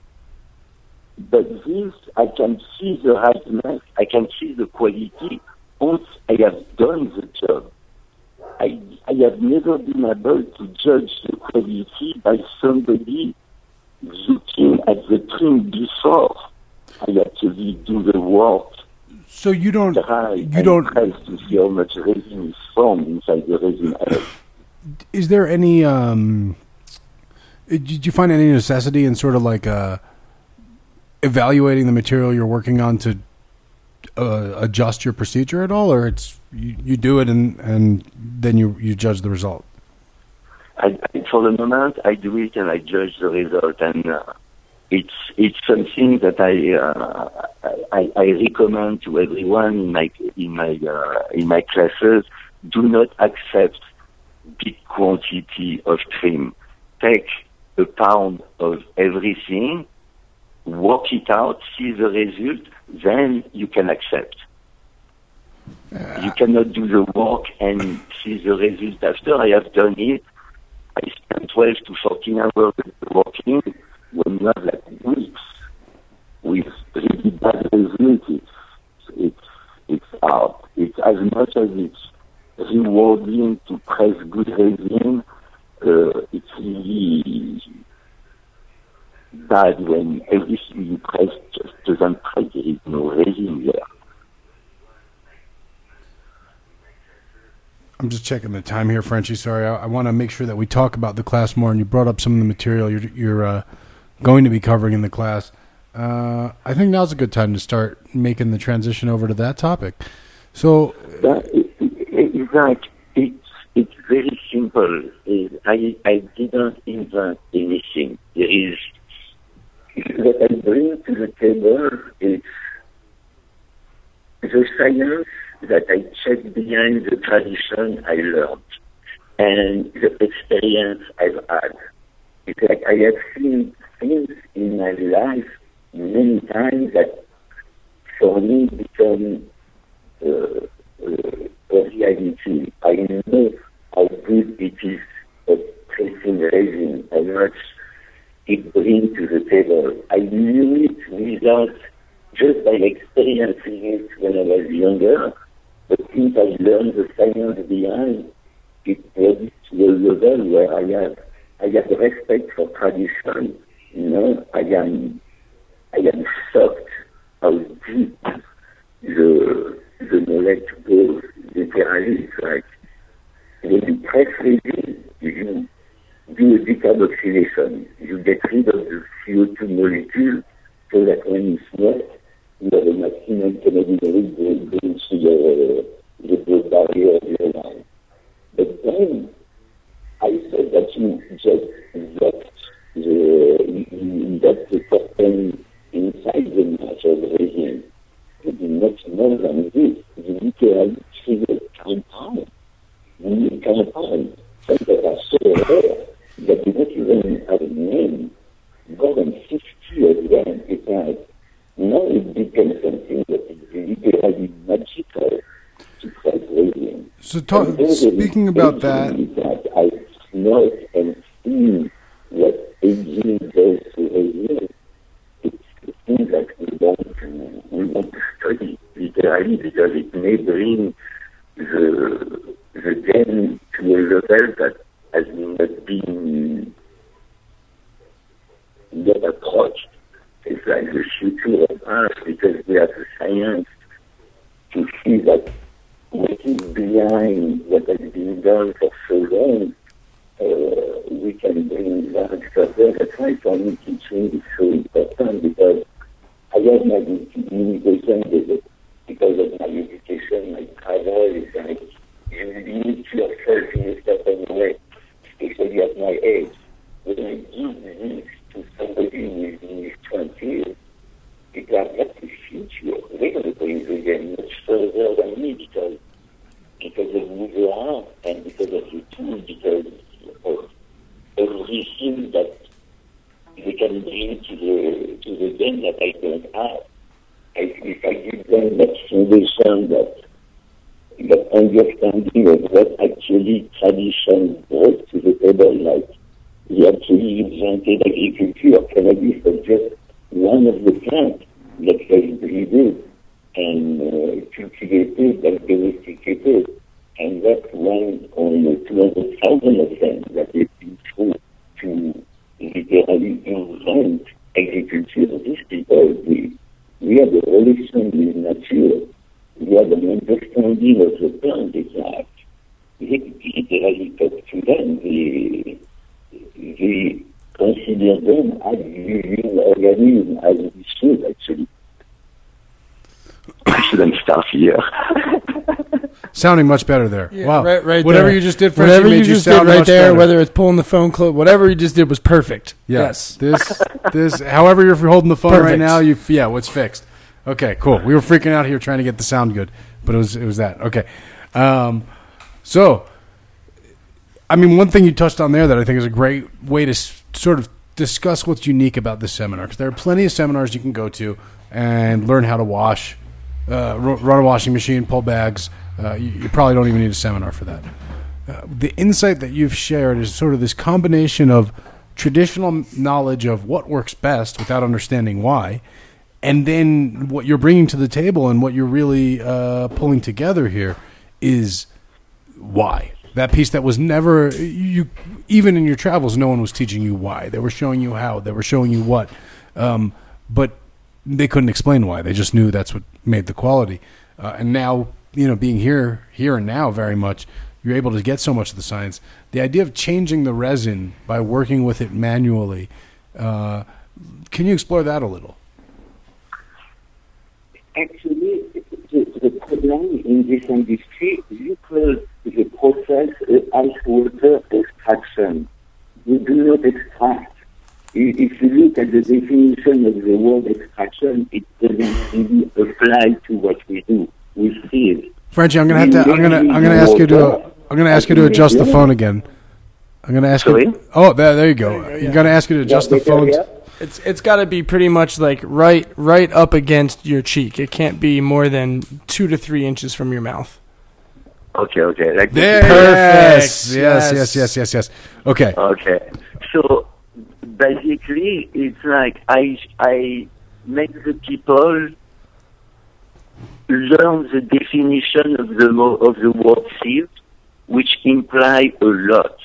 But this, I can see the ripeness, I can see the quality once I have done the job. I have never been able to judge the quality by somebody looking at the print before I actually do the work. So you don't try to see how much resin is formed inside the resin head. Is there any? Did you find any necessity in sort of like evaluating the material you're working on to adjust your procedure at all, or it's you do it and then you judge the result? I for the moment, I do it and I judge the result, and it's something that I recommend to everyone in my classes. Do not accept big quantity of trim. Take a pound of everything. Work it out, see the result, then you can accept. You cannot do the work and see the result after. I have done it. I spent 12 to 14 hours working when you have like weeks with really bad results. It's hard. It's as much as it's rewarding to press good resin, died when everything in place just doesn't create no resin there. I'm just checking the time here, Frenchy. Sorry, I want to make sure that we talk about the class more, and you brought up some of the material you're going to be covering in the class. I think now's a good time to start making the transition over to that topic. So, right, it's very simple. I didn't invent anything. There is what I bring to the table is the science that I checked behind the tradition I learned and the experience I've had. It's like I have seen things in my life many times that for me become a reality. I know how good it is at pressing resin, how much it brings to the table. I knew it without, just by experiencing it when I was younger. But since I learned the science behind, it brought it to a level where I have respect for tradition. You know, I am shocked how deep the knowledge goes. Literally, it's like when you press resin, you do a decarboxylation. You get rid of the CO2 molecule so that when you smoke, you have a maximum cannabinoid going to the barrier of your line. But then I said that you just got the certain inside the match of resin. You do much more than this. You literally trigger compound. You need compound. Some that are so rare that you don't even have a name. More than 60 of them, it's like, now it becomes something that is literally magical. It's like resin. So, speaking about that, I know and see what aging does to resin. Things that we want to study literally, because it may bring the gen to a level that has not been yet approached. It's like the future of us, because we have the science to see that what is behind what has been done for so long. We can bring that further. That's why for me teaching is so important, because I have my education, because of my education, my travel is like, you limit yourself in a certain way, especially at my age. When I give this to somebody in his 20s, because that's the future. They're going to bring the game much further than me, because of who they are, and because of you too, because of everything that they can bring to the game that I don't have. If I give them that foundation, that understanding of what actually tradition brought to the table, like we actually invented agriculture, cannabis was just one of the plants that was breeded and cultivated and domesticated, and that one on 200,000 of them that they've been through to literally invent agriculture. These people, we have a relation with nature. We have an understanding of the plant exact. They literally talk to them. They consider them as living organisms, as we should actually. I shouldn't stop here. Sounding much better there. Yeah, wow. Right whatever there. You just did, whatever you just did right there, better. Whether it's pulling the phone close, whatever you just did was perfect. Yeah. Yes. This. However, you're holding the phone perfect. Right now, it's fixed. Okay, cool. We were freaking out here trying to get the sound good, but it was that. Okay. So, I mean, one thing you touched on there that I think is a great way to sort of discuss what's unique about this seminar, because there are plenty of seminars you can go to and learn how to wash. Run a washing machine, pull bags. You probably don't even need a seminar for that. The insight that you've shared is sort of this combination of traditional knowledge of what works best without understanding why, and then what you're bringing to the table and what you're really pulling together here is why. that piece that was never, you, even in your travels, no one was teaching you why. They were showing you how, they were showing you what, but they couldn't explain why. They just knew that's what made the quality. And now, you know, being here and now very much, you're able to get so much of the science. The idea of changing the resin by working with it manually, can you explore that a little? Actually, the problem in this industry is the process of ice water extraction. We do not extract. If you look at the definition of the word extraction, it doesn't really apply to what we do. We see it. Frenchy, I'm gonna ask you to adjust the phone again. I'm gonna ask you. Oh, there you go. Yeah. You're gonna ask you to adjust the phone. Yeah. It's got to be pretty much like right up against your cheek. It can't be more than 2 to 3 inches from your mouth. Okay. Like there. Perfect. Yes. Okay. So basically, it's like I make the people learn the definition of the word sieve, which imply a lot.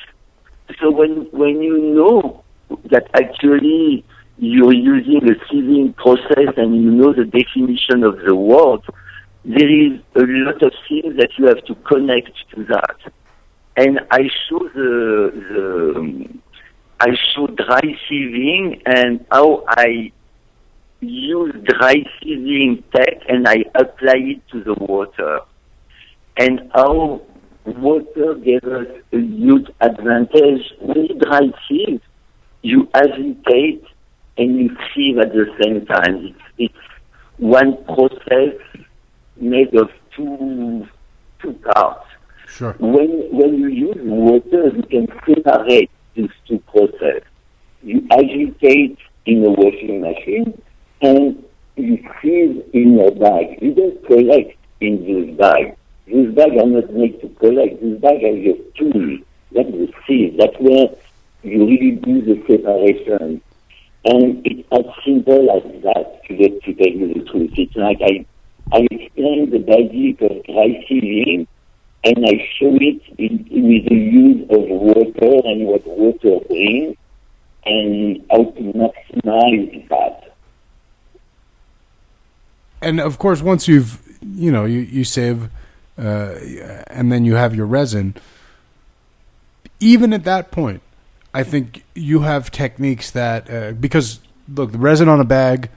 So when you know that actually you're using a sieving process and you know the definition of the word, there is a lot of things that you have to connect to that. And I show I show dry sieving and how I use dry sieving tech and I apply it to the water, and how water gave us a huge advantage. When you dry sieve, you agitate and you sieve at the same time. It's one process made of two parts. Sure. When you use water, you can separate these two processes. You agitate in a washing machine, and you sieve in your bag. You don't collect in this bag. This bag are not made to collect. This bag are your tool. That's the sieve. That's where you really do the separation. And it's as simple as that, to tell you the truth. It's like I explain the basic of dry sieving, and I show it with the use of water and what water brings, and how to maximize that. And of course, once you've, you know, you save, and then you have your resin, even at that point, I think you have techniques that, because look, the resin on a bag,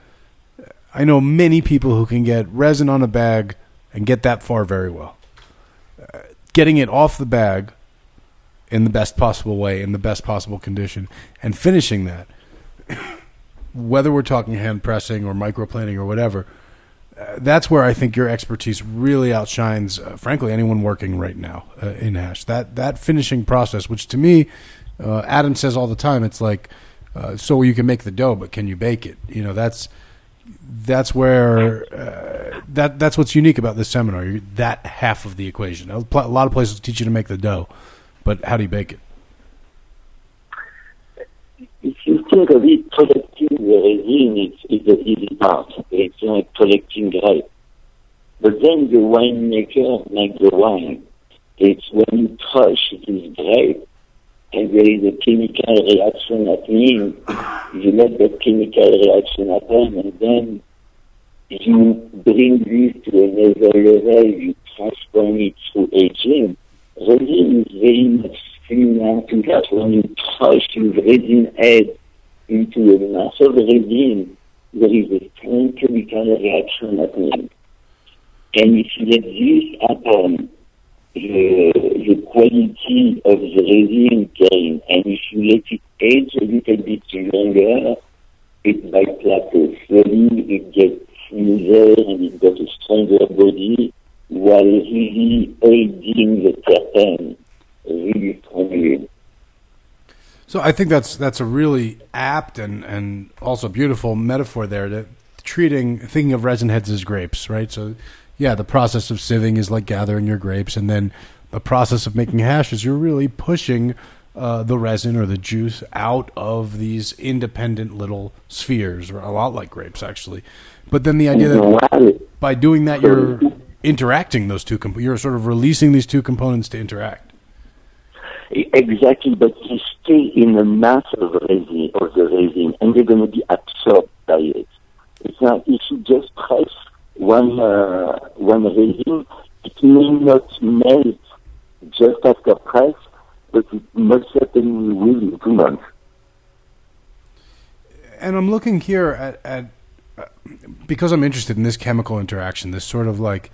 I know many people who can get resin on a bag and get that far very well. Getting it off the bag in the best possible way, in the best possible condition, and finishing that, whether we're talking hand pressing or microplaning or whatever, that's where I think your expertise really outshines, frankly, anyone working right now in hash. That finishing process, which to me, Adam says all the time, it's like, so you can make the dough, but can you bake it? You know, that's where that's what's unique about this seminar. That half of the equation. A lot of places teach you to make the dough, but how do you bake it? If you think of it, collecting the resin is the easy part. It's like collecting grape. But then the winemaker makes the wine. It's when you crush this grape and there is a chemical reaction happening, you let that chemical reaction happen, and then you bring this to another level, you transform it through aging. Resin is very much similar to that. When you crush your resin head into a mass of resin, there is a strong chemical reaction happening. And if you let this happen, the quality of the resin gain, and if you let it age a little bit longer, it by plateau. Slowly it gets smoother and it got a stronger body, while really aiding the terpene really strongly. So I think that's a really apt and also beautiful metaphor there, that thinking of resin heads as grapes, right? So yeah, the process of sieving is like gathering your grapes, and then the process of making hash is you're really pushing the resin or the juice out of these independent little spheres, or a lot like grapes, actually. But then the idea that by doing that, you're interacting those two components, you're sort of releasing these two components to interact. Exactly, but they stay in the mass of the resin, and they're going to be absorbed by it. It's not, if you just press one resin, it may not melt just after press, but it most certainly will in 2 months. And I'm looking here at because I'm interested in this chemical interaction, this sort of like,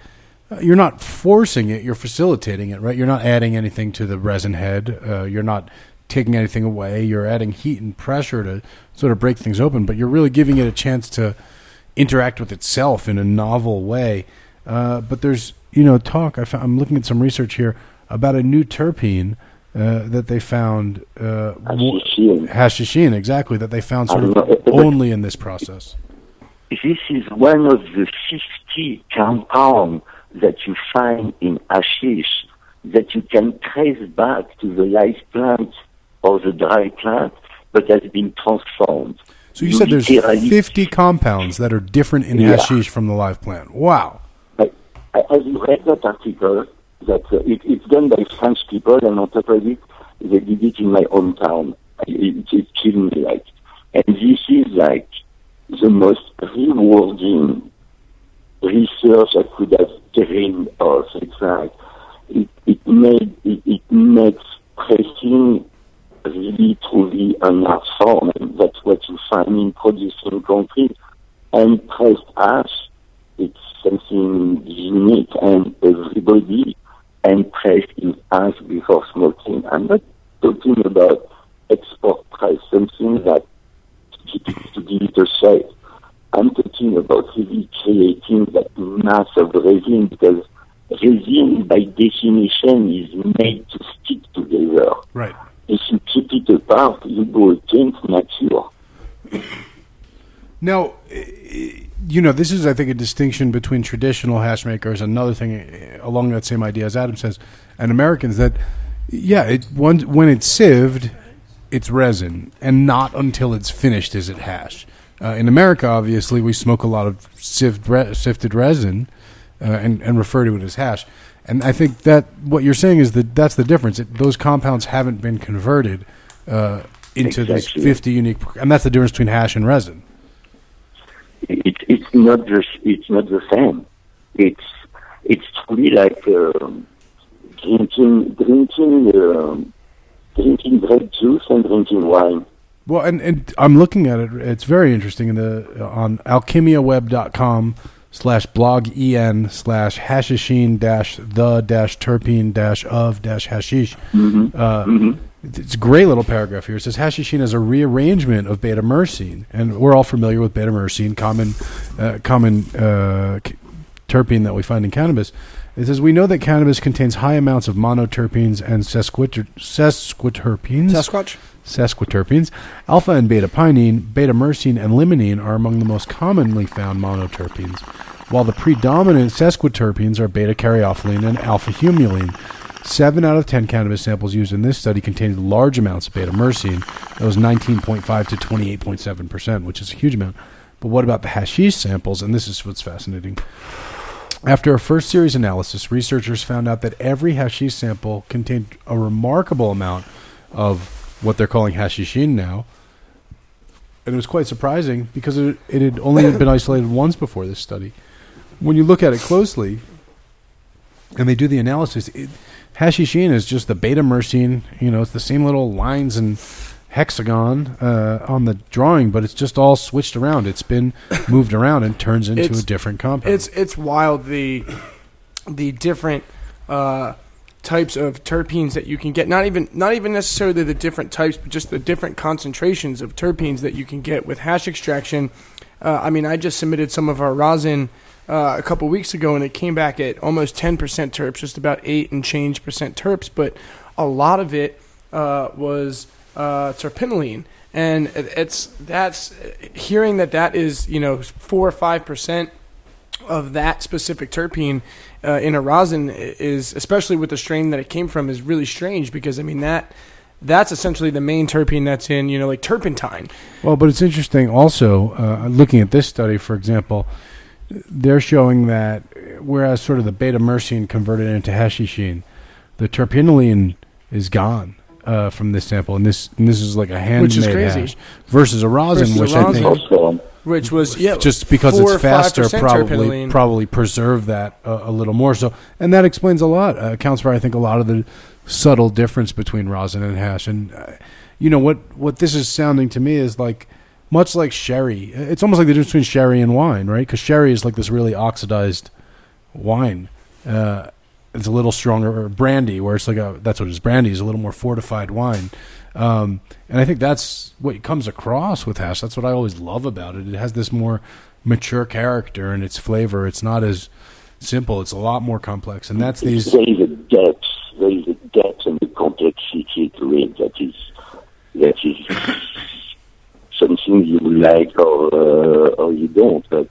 you're not forcing it, you're facilitating it, right? You're not adding anything to the resin head. You're not taking anything away. You're adding heat and pressure to sort of break things open, but you're really giving it a chance to interact with itself in a novel way. But there's, talk. I'm looking at some research here about a new terpene that they found. Hashishene, exactly, that they found sort of only in this process. This is one of the 50 compounds that you find in hashish that you can trace back to the live plant or the dry plant, but has been transformed. So you said there's 50 compounds that are different in hashish from the live plant. Wow. Have you read that article? That it's done by French people, and on top of it, they did it in my hometown. It killed me, like. And this is like the most rewarding research I could have dreamed of. It's like it makes pressing really truly an art form, and that's what you find in producing concrete. And pressed ash, it's something unique, and everybody and pressed in ash before smoking. I'm not talking about export press, something that to give it a shape. I'm talking about really creating that mass of resin, because resin, by definition, is made to stick together. Right. If you keep it apart, you go against nature. Now, this is, I think, a distinction between traditional hash makers, another thing along that same idea, as Adam says, and Americans, that, when it's sieved, it's resin, and not until it's finished is it hash. In America, obviously, we smoke a lot of sifted resin and refer to it as hash. And I think that what you're saying is that's the difference. Those compounds haven't been converted into these 50 unique, and that's the difference between hash and resin. It's not the same. It's truly like drinking grape juice and drinking wine. Well, and I'm looking at it. It's very interesting. On alchemiaweb.com/blog/hashishene-the-terpene-of-hashish. It's a great little paragraph here. It says hashishene is a rearrangement of beta-myrcene, and we're all familiar with beta-myrcene, common terpene that we find in cannabis. It says, we know that cannabis contains high amounts of monoterpenes and sesquiterpenes. Alpha and beta-pinene, beta-myrcene, and limonene are among the most commonly found monoterpenes, while the predominant sesquiterpenes are beta-caryophyllene and alpha-humulene. 7 out of 10 cannabis samples used in this study contained large amounts of beta-myrcene. That was 19.5 to 28.7%, which is a huge amount. But what about the hashish samples? And this is what's fascinating. After a first series analysis, researchers found out that every hashish sample contained a remarkable amount of what they're calling hashishene now. And it was quite surprising because it had only been isolated once before this study. When you look at it closely and they do the analysis, hashishene is just the beta-myrcene. It's the same little lines and hexagon on the drawing, but it's just all switched around. It's been moved around and turns into a different compound. It's wild, the different types of terpenes that you can get. Not even necessarily the different types, but just the different concentrations of terpenes that you can get with hash extraction. I just submitted some of our rosin a couple weeks ago, and it came back at almost 10% terps, just about 8% and change terps, but a lot of it was terpenylene, and that's hearing that is 4 or 5% of that specific terpene in a rosin is, especially with the strain that it came from, is really strange, because that's essentially the main terpene that's in like turpentine. Well, but it's interesting also looking at this study, for example, they're showing that whereas sort of the beta-myrcene converted into hashishene, the terpenylene is gone. from this sample, and this is like a handmade hash versus a rosin, which I think just because it's faster, probably preserve that a little more. So, and that explains a lot. Accounts for I think a lot of the subtle difference between rosin and hash. And you know what this is sounding to me is like. Much like sherry, it's almost like the difference between sherry and wine, right? Because sherry is like this really oxidized wine. It's a little stronger, or brandy, where it's like that's what it is. Brandy is a little more fortified wine, and I think that's what comes across with hash. That's what I always love about it. It has this more mature character in its flavor. It's not as simple. It's a lot more complex, and that's these. There's a depth and the complexity to it that is. Something you like or you don't, but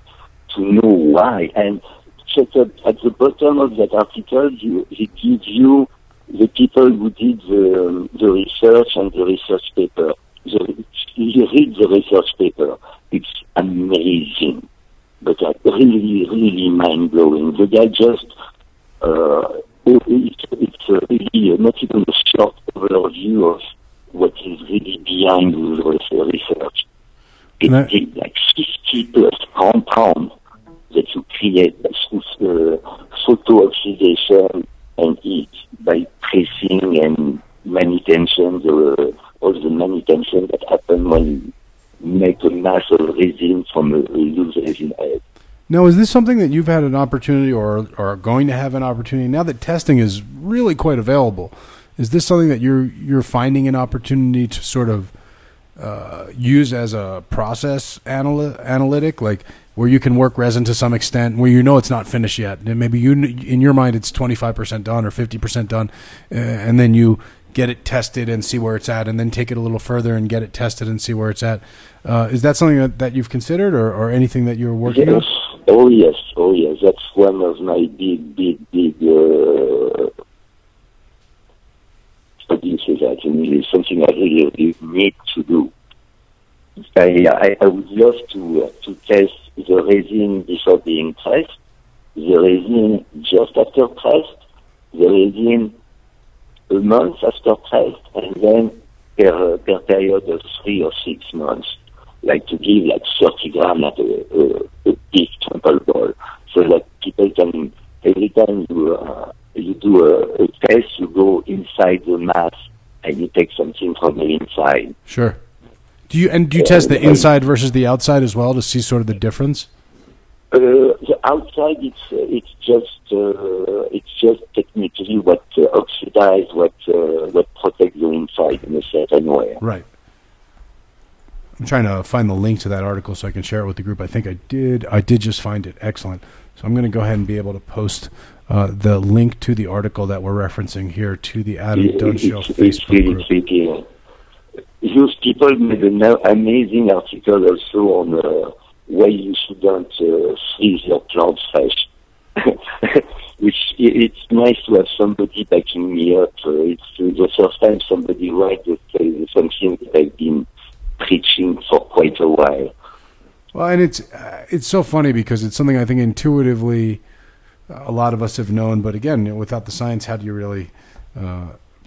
to know why. And check up at the bottom of that article, it gives you the people who did the research and the research paper. You read the research paper. It's amazing, but really, really mind-blowing. The guy just, it's really not even a short overview of what is really behind the research. It takes like 50+ compounds that you create through photo-oxidation and heat by pressing and manutention, all the manutention that happen when you make a mass of resin from a used resin head. Now, is this something that you've had an opportunity or are going to have an opportunity now that testing is really quite available? Is this something that you're finding an opportunity to sort of use as a process analytic, like where you can work resin to some extent, where you know it's not finished yet, and maybe in your mind it's 25% done or 50% done, and then you get it tested and see where it's at, and then take it a little further and get it tested and see where it's at. Is that something that you've considered, or anything that you're working on? Oh yes, that's one of my big. But you say that, and it's something I really need to do. I would love to test the resin before being pressed, the resin just after pressed, the resin a month after pressed, and then per period of 3 or 6 months, like to give like 30 grams at a big sample ball, so that people can, every time you do a test, you go inside the mass and you take something from the inside. Sure. Do you test the inside versus the outside as well to see sort of the difference? The outside, it's just technically what oxidizes, what protects the inside in a certain way. Right. I'm trying to find the link to that article so I can share it with the group. I think I did just find it. Excellent. So I'm going to go ahead and be able to post the link to the article that we're referencing here to the Adam Dunn Show Facebook group. Those people made an amazing article also on why you shouldn't freeze your plants fresh. Which it's nice to have somebody backing me up. It's the first time somebody writes something that I've been preaching for quite a while. Well, and it's so funny because it's something I think intuitively a lot of us have known, but again, without the science, how do you really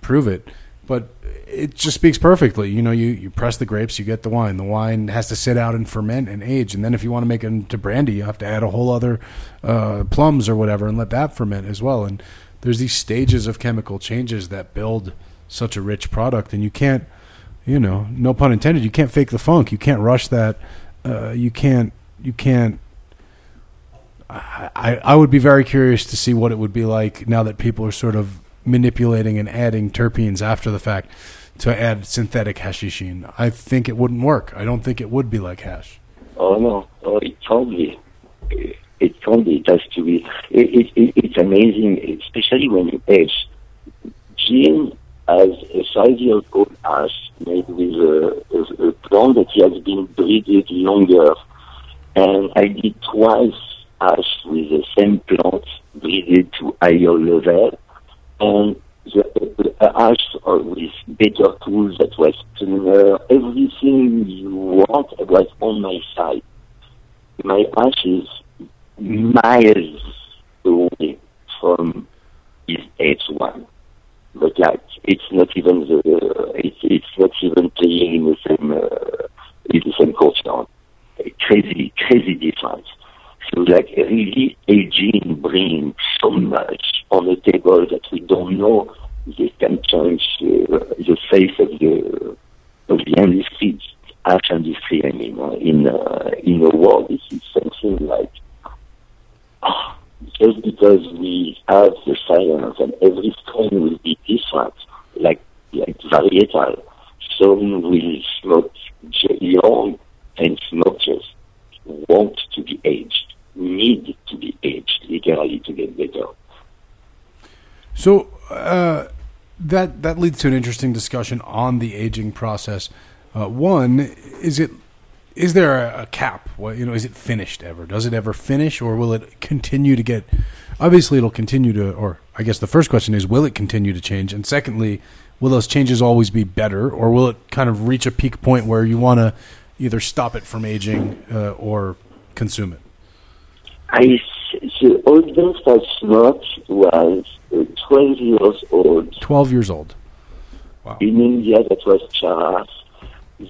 prove it? But it just speaks perfectly. You know, you press the grapes, you get the wine. The wine has to sit out and ferment and age, and then if you want to make it into brandy, you have to add a whole other plums or whatever and let that ferment as well. And there's these stages of chemical changes that build such a rich product, and you can't, you know, no pun intended, you can't fake the funk. You can't rush that. You can't. I would be very curious to see what it would be like now that people are sort of manipulating and adding terpenes after the fact to add synthetic hashishene. I think it wouldn't work. I don't think it would be like hash. Oh, no. Oh, it can't be. It can't be. It has to be. It's amazing, especially when you age. Gene has a 5-year-old hash made with a plant that has been breeded longer. And I did twice hash with the same plant breeded to higher level, and the hash with better tools that was cleaner. Everything you want was on my side. My hash is miles away from his H1, but like it's not even playing in the same courtyard. Crazy difference. So like really aging brings so much on the table that we don't know. They can change the face of the industry, art industry. I mean, in the world, this is something like just because we have the science and every strain will be different, like varietal. Some will not young and smokers want to be aged, need to be aged literally to get better. So that leads to an interesting discussion on the aging process. One, is there a cap? Well, you know, is it finished ever? Does it ever finish, or will it continue to get? Obviously, it'll continue to. Or I guess the first question is, will it continue to change? And secondly, will those changes always be better, or will it kind of reach a peak point where you want to either stop it from aging or consume it? The oldest I smoked was 12 years old. 12 years old. Wow. In India, that was Charas.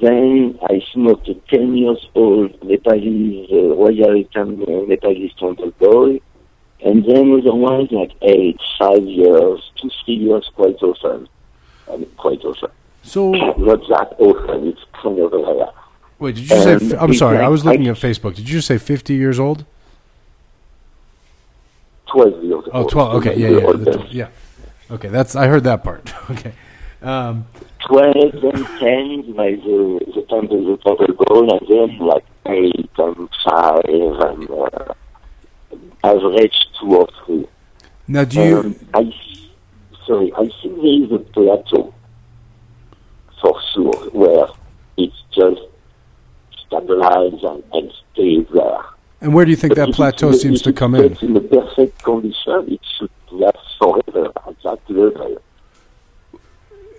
Then I smoked a 10 years old Nepalese Royal Italian Nepalese Tumble Boy. And then other ones like 5 years, 2-3 years quite often. So not that often, it's kind of rare. Wait, did you say, I'm sorry, like, I was looking at Facebook. Did you just say 50 years old? 12 years old. Oh, 12, okay, yeah. Okay, that's, I heard that part. Okay. 12, then 10, like the time of the total goal, and then like 8 and 5, and average 2 or 3. Now, do you... I think there is a plateau, for sure, where it's just stabilized and stays there. And where do you think that plateau seems to come in? In the perfect condition, it should last forever at that level.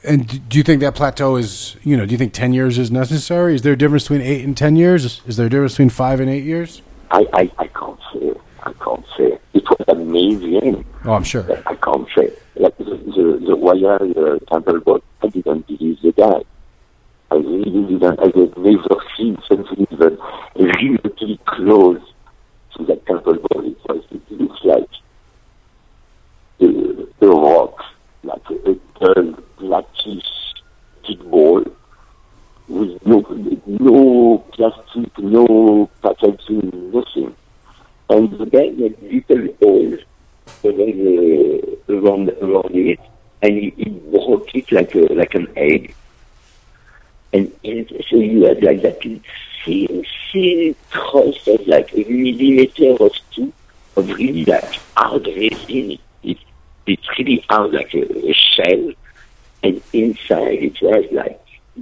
And do you think that plateau is, you know, do you think 10 years is necessary? Is there a difference between 8 and 10 years? Is there a difference between 5 and 8 years? I can't say. It was amazing. Oh, I'm sure. I can't say. Like the wire temple board, I didn't believe the guy. I really didn't. I had never seen something even really close to that temple board. It looks like a rock, like a blackish big ball with no plastic, no packaging, nothing. And the guy had little holes around it, and he broke it like an egg. And so you had like that thin crust of like a millimeter or two of really like hard resin. It's really hard like a shell, and inside it was like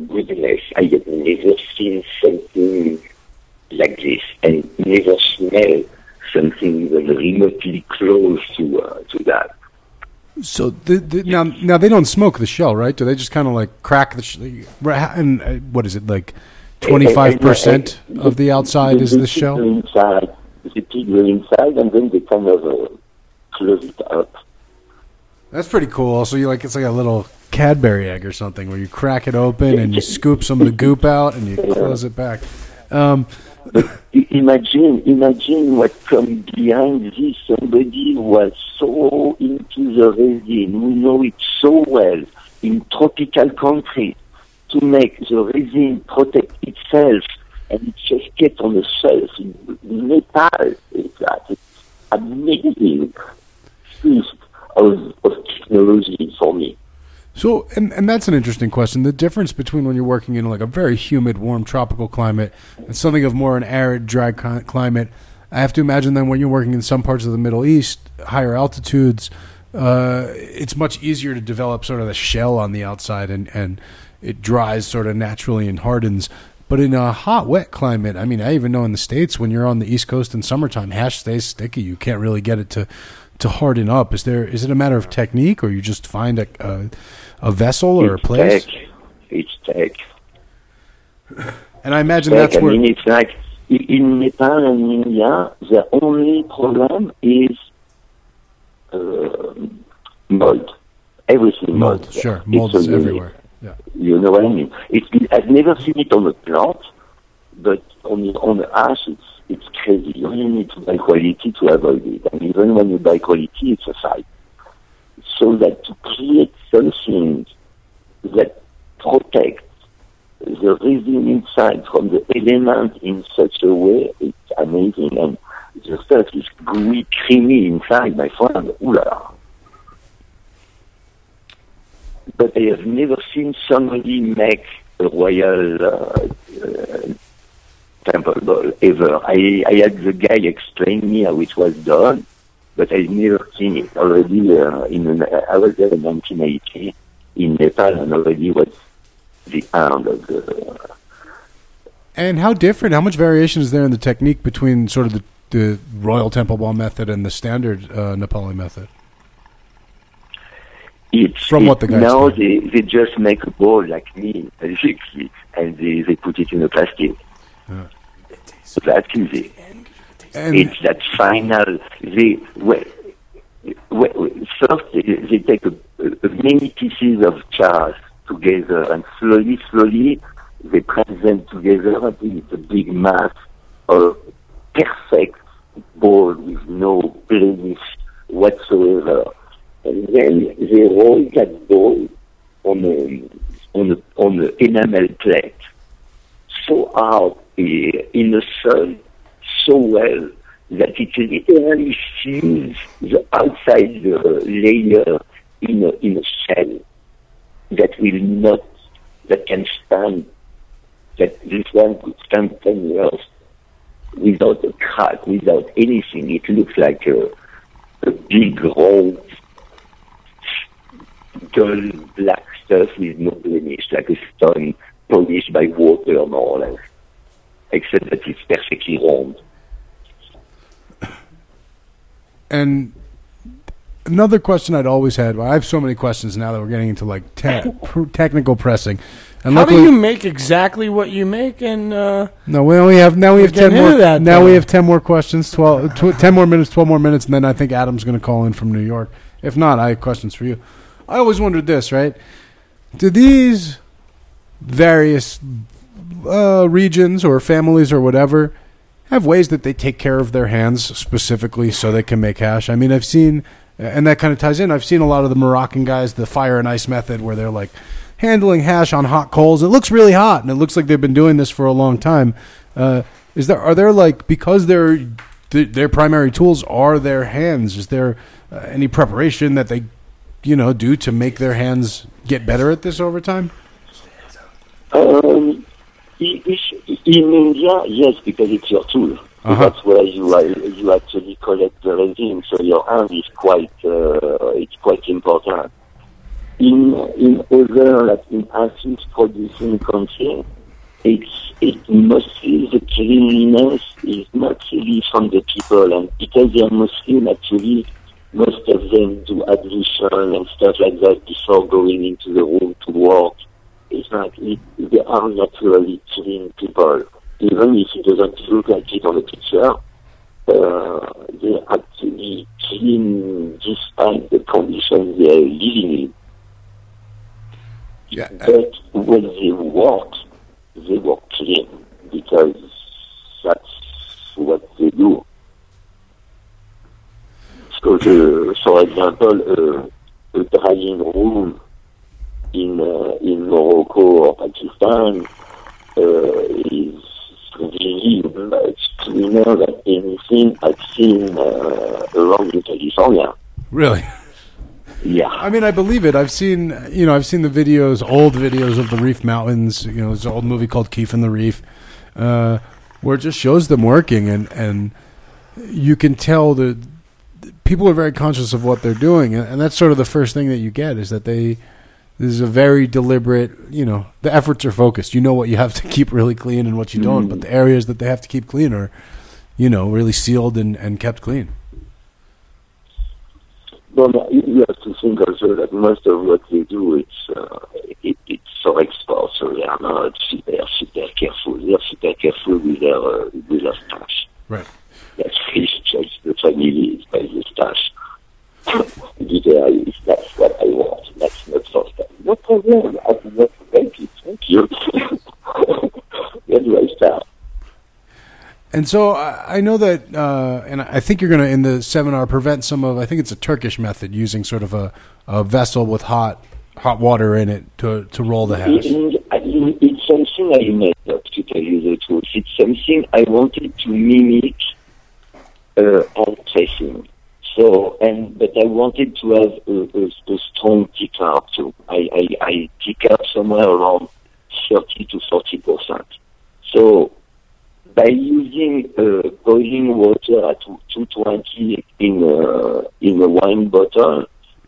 goodness. I had never seen something like this, and never smelled something even remotely close to that. So now they don't smoke the shell, right? Do they just kind of like crack the shell? And what is it, like 25% of the outside is the shell? The pig go inside, and then they kind of close it up. That's pretty cool. So you like, it's like a little Cadbury egg or something where you crack it open and you scoop some of the goop out and you close it back. Imagine what comes behind this. Somebody was so into the resin. We know it so well in tropical countries to make the resin protect itself, and it just kept on the shelf in Nepal. It's amazing piece of technology for me. So, and that's an interesting question. The difference between when you're working in like a very humid, warm, tropical climate and something of more an arid, dry climate, I have to imagine then when you're working in some parts of the Middle East, higher altitudes, it's much easier to develop sort of the shell on the outside and it dries sort of naturally and hardens. But in a hot, wet climate, I mean, I even know in the States when you're on the East Coast in summertime, hash stays sticky. You can't really get it to harden up. Is it a matter of technique, or you just find a vessel or a place? It's tech. And I imagine that's where... I mean, it's like, in Nepal and India, the only problem is mold. everything mold. Sure, mold is everywhere. Yeah. You know what I mean? I've never seen it on a plant, but on the ash, it's crazy. You only need to buy quality to avoid it. And even when you buy quality, it's a fight. So that to create something that protects the resin inside from the element in such a way, it's amazing. And the stuff is gooey, creamy inside, my friend. Ooh la la. But I have never seen somebody make a royal temple ball, ever. I had the guy explain me how it was done, but I've never seen it. Already, I was there in 1980 in Nepal, and already was the end of the... And how different, how much variation is there in the technique between sort of the royal temple ball method and the standard Nepali method? Now they just make a ball like me, basically, and they put it in a plastic. So that's easy. And it's that final. First they take many pieces of jars together, and slowly they press them together until it's a big mass of perfect ball with no blemish whatsoever. And then they roll that ball on an enamel plate, so out in the sun, so well that it literally seals the outside layer in a shell that this one could stand 10 years without a crack, without anything. It looks like a big roll. Dull black stuff with no blemish, like a stone polished by water, more or less, except that it's perfectly round. And another question I'd always had, well, I have so many questions now that we're getting into like technical pressing. And how do you make exactly what you make? And no, we only have now. We have 10 more. That, now we have 10 more questions. 10 more minutes. 12 more minutes, and then I think Adam's going to call in from New York. If not, I have questions for you. I always wondered this, right? Do these various regions or families or whatever have ways that they take care of their hands specifically so they can make hash? I mean, I've seen, and that kind of ties in, I've seen a lot of the Moroccan guys, the fire and ice method, where they're like handling hash on hot coals. It looks really hot, and it looks like they've been doing this for a long time. Because their primary tools are their hands, is there any preparation that they do to make their hands get better at this over time? In India, yes, because it's your tool. Uh-huh. That's where you actually collect the resin, so your hand is quite important. In other, like in acid producing countries, it's mostly the cleanliness is not really from the people, and because they are Muslim, actually, most of them do ablution and stuff like that before going into the room to work. It's like they are naturally clean people. Even if it doesn't look like it on the picture, they actually clean despite the conditions they are living in. Yeah. But when they work clean because that's what they do. For example, a drying room in Morocco or Pakistan is really much cleaner than anything I've seen around California. Really? Yeah. I mean, I believe it. I've seen the videos, old videos of the Reef Mountains. It's an old movie called Keef and the Reef, where it just shows them working, and you can tell the. People are very conscious of what they're doing, and that's sort of the first thing that you get is that this is a very deliberate, the efforts are focused. What you have to keep really clean and what you don't, but the areas that they have to keep clean are, really sealed and kept clean. Well, you have to think also that most of what they do, it's for export, so they are not super careful. They are super careful with their stash. Right. That's the family is by the stash. That's what I want. yeah, I can work for babies. Thank you. Anyway, stop. And so I know that, and I think you're going to, in the seminar, prevent some of, I think it's a Turkish method, using sort of a vessel with hot water in it to roll the hash. It's something I made up, to tell you the truth. It's something I wanted to mimic hand pressing. But I wanted to have a strong tick up too. I tick up somewhere around 30% to 40%. So by using boiling water at 220 in a wine bottle,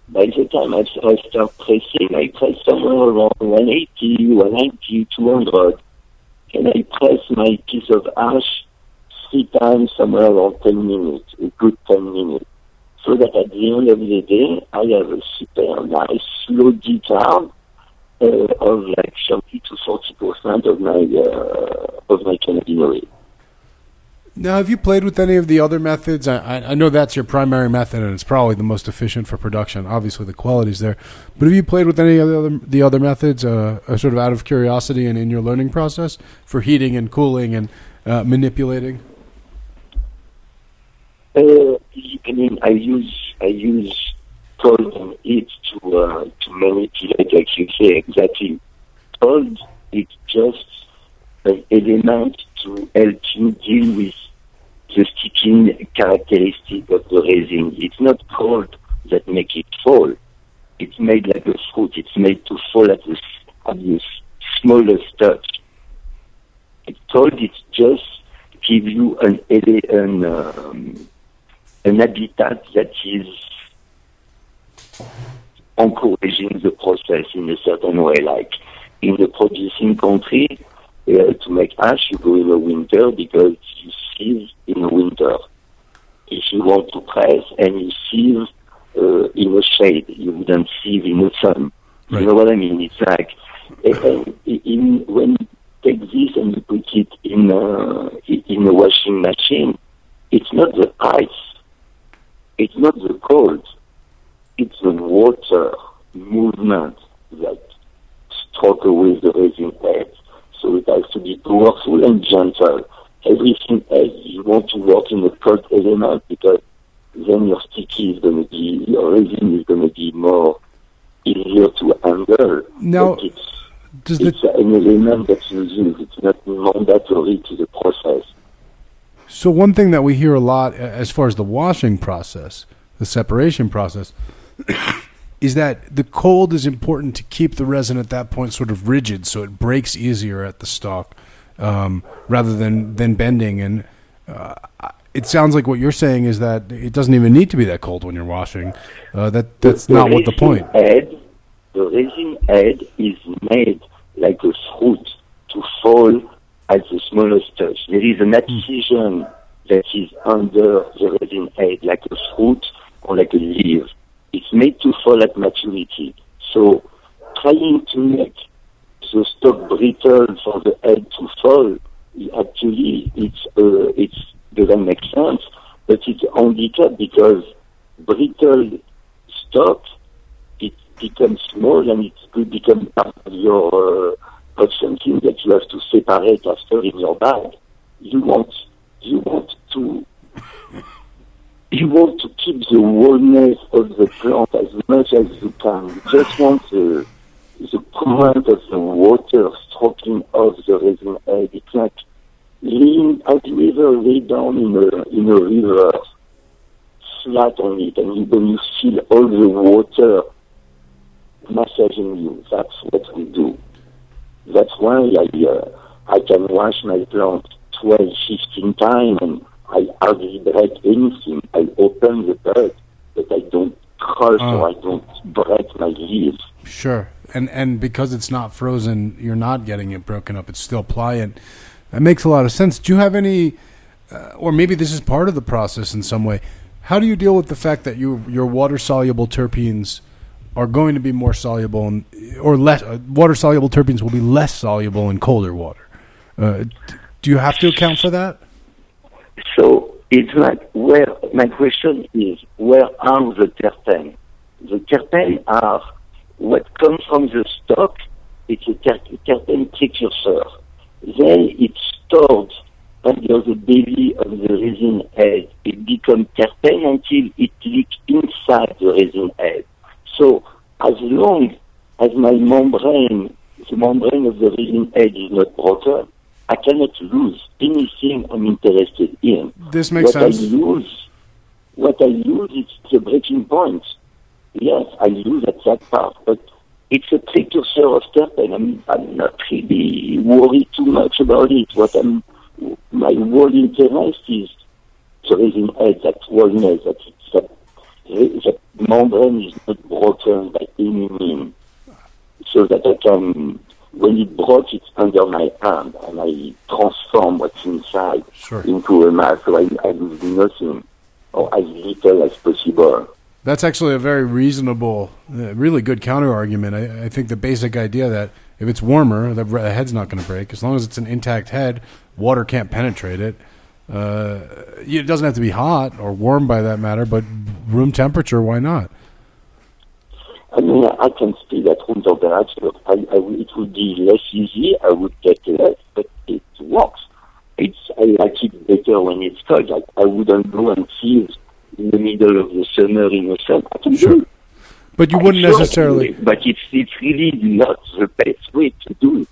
by the time I start pressing, I press somewhere around 180, 190, 200, and I press my piece of ash 3 times somewhere around 10 minutes, a good 10 minutes. So that at the end of the day, I have a super nice slow decarb of like 30% to 40% of my cannabinoid. Now, have you played with any of the other methods? I know that's your primary method, and it's probably the most efficient for production. Obviously, the quality's there. But have you played with any of the other methods, sort of out of curiosity and in your learning process, for heating and cooling and manipulating? I mean, I use cold and heat to manipulate, like you say, exactly. Cold is just an element to help you deal with the sticking characteristic of the resin. It's not cold that makes it fall. It's made like a fruit. It's made to fall at the smallest touch. It's cold. It just gives you an habitat that is encouraging the process in a certain way. Like in the producing country, to make ash, you go in the winter because you sieve in the winter. If you want to press, and you sieve in the shade, you wouldn't sieve in the sun. Right. You know what I mean? It's like when you take this and you put it in a washing machine, it's not the ice. It's not the cold, it's the water movement that struck away the resin head. So it has to be powerful and gentle. Everything else, you want to work in the cold element because then your sticky is going to be, your resin is going to be more easier to handle. Now, it's an element that you use, it's not mandatory to the process. So one thing that we hear a lot as far as the washing process, the separation process, is that the cold is important to keep the resin at that point sort of rigid so it breaks easier at the stalk rather than bending. And it sounds like what you're saying is that it doesn't even need to be that cold when you're washing. That's not what the point. The resin head is made like a fruit to fall at the smallest touch. There is an adhesion that is under the resin head, like a fruit or like a leaf. It's made to fall at maturity. So trying to make the stock brittle for the head to fall, actually, it doesn't make sense, but it's a handicap because brittle stock, it becomes small and it could become part of your... but something that you have to separate after in your bag. You want to keep the wholeness of the plant as much as you can. You just want the current of the water stroking off the resin head. It's like leaning out the river, lay down in a river, flat on it, and when you feel all the water massaging you, that's what we do. That's why I can wash my plant 12, 15 times and I hardly break anything. I open the bud, but I don't crush or I don't break my leaves. Sure. And because it's not frozen, you're not getting it broken up. It's still pliant. That makes a lot of sense. Do you have any, or maybe this is part of the process in some way, how do you deal with the fact that your water-soluble terpenes are going to be more soluble, or less water-soluble terpenes will be less soluble in colder water. Do you have to account for that? So it's like where my question is: where are the terpenes? The terpenes are what comes from the stock, it's a terpentic sulfur. Then it's stored under the belly of the resin head. It becomes terpen until it leaks inside the resin head. So as long as my membrane, the membrane of the resin head is not broken, I cannot lose anything I'm interested in. This makes sense. What I lose is the breaking point. Yes, I lose at that part, but it's a precursor of terpen. I'm not really worried too much about it. My whole interest is the resin head, that wellness, that membrane is not broken by any means, so that I can, when it broke, it's under my hand, and I transform what's inside into a mass, so I lose nothing, or as little as possible. That's actually a very reasonable, really good counter-argument. I think the basic idea that if it's warmer, the head's not going to break. As long as it's an intact head, water can't penetrate it. It doesn't have to be hot or warm by that matter, but room temperature, why not? I mean, I can still at room temperature. It would be less easy. I would get less, but it works. I like it better when it's cold. I wouldn't go and freeze in the middle of the summer in the sun. I can do it. But you wouldn't necessarily. But it's really not the best way to do it.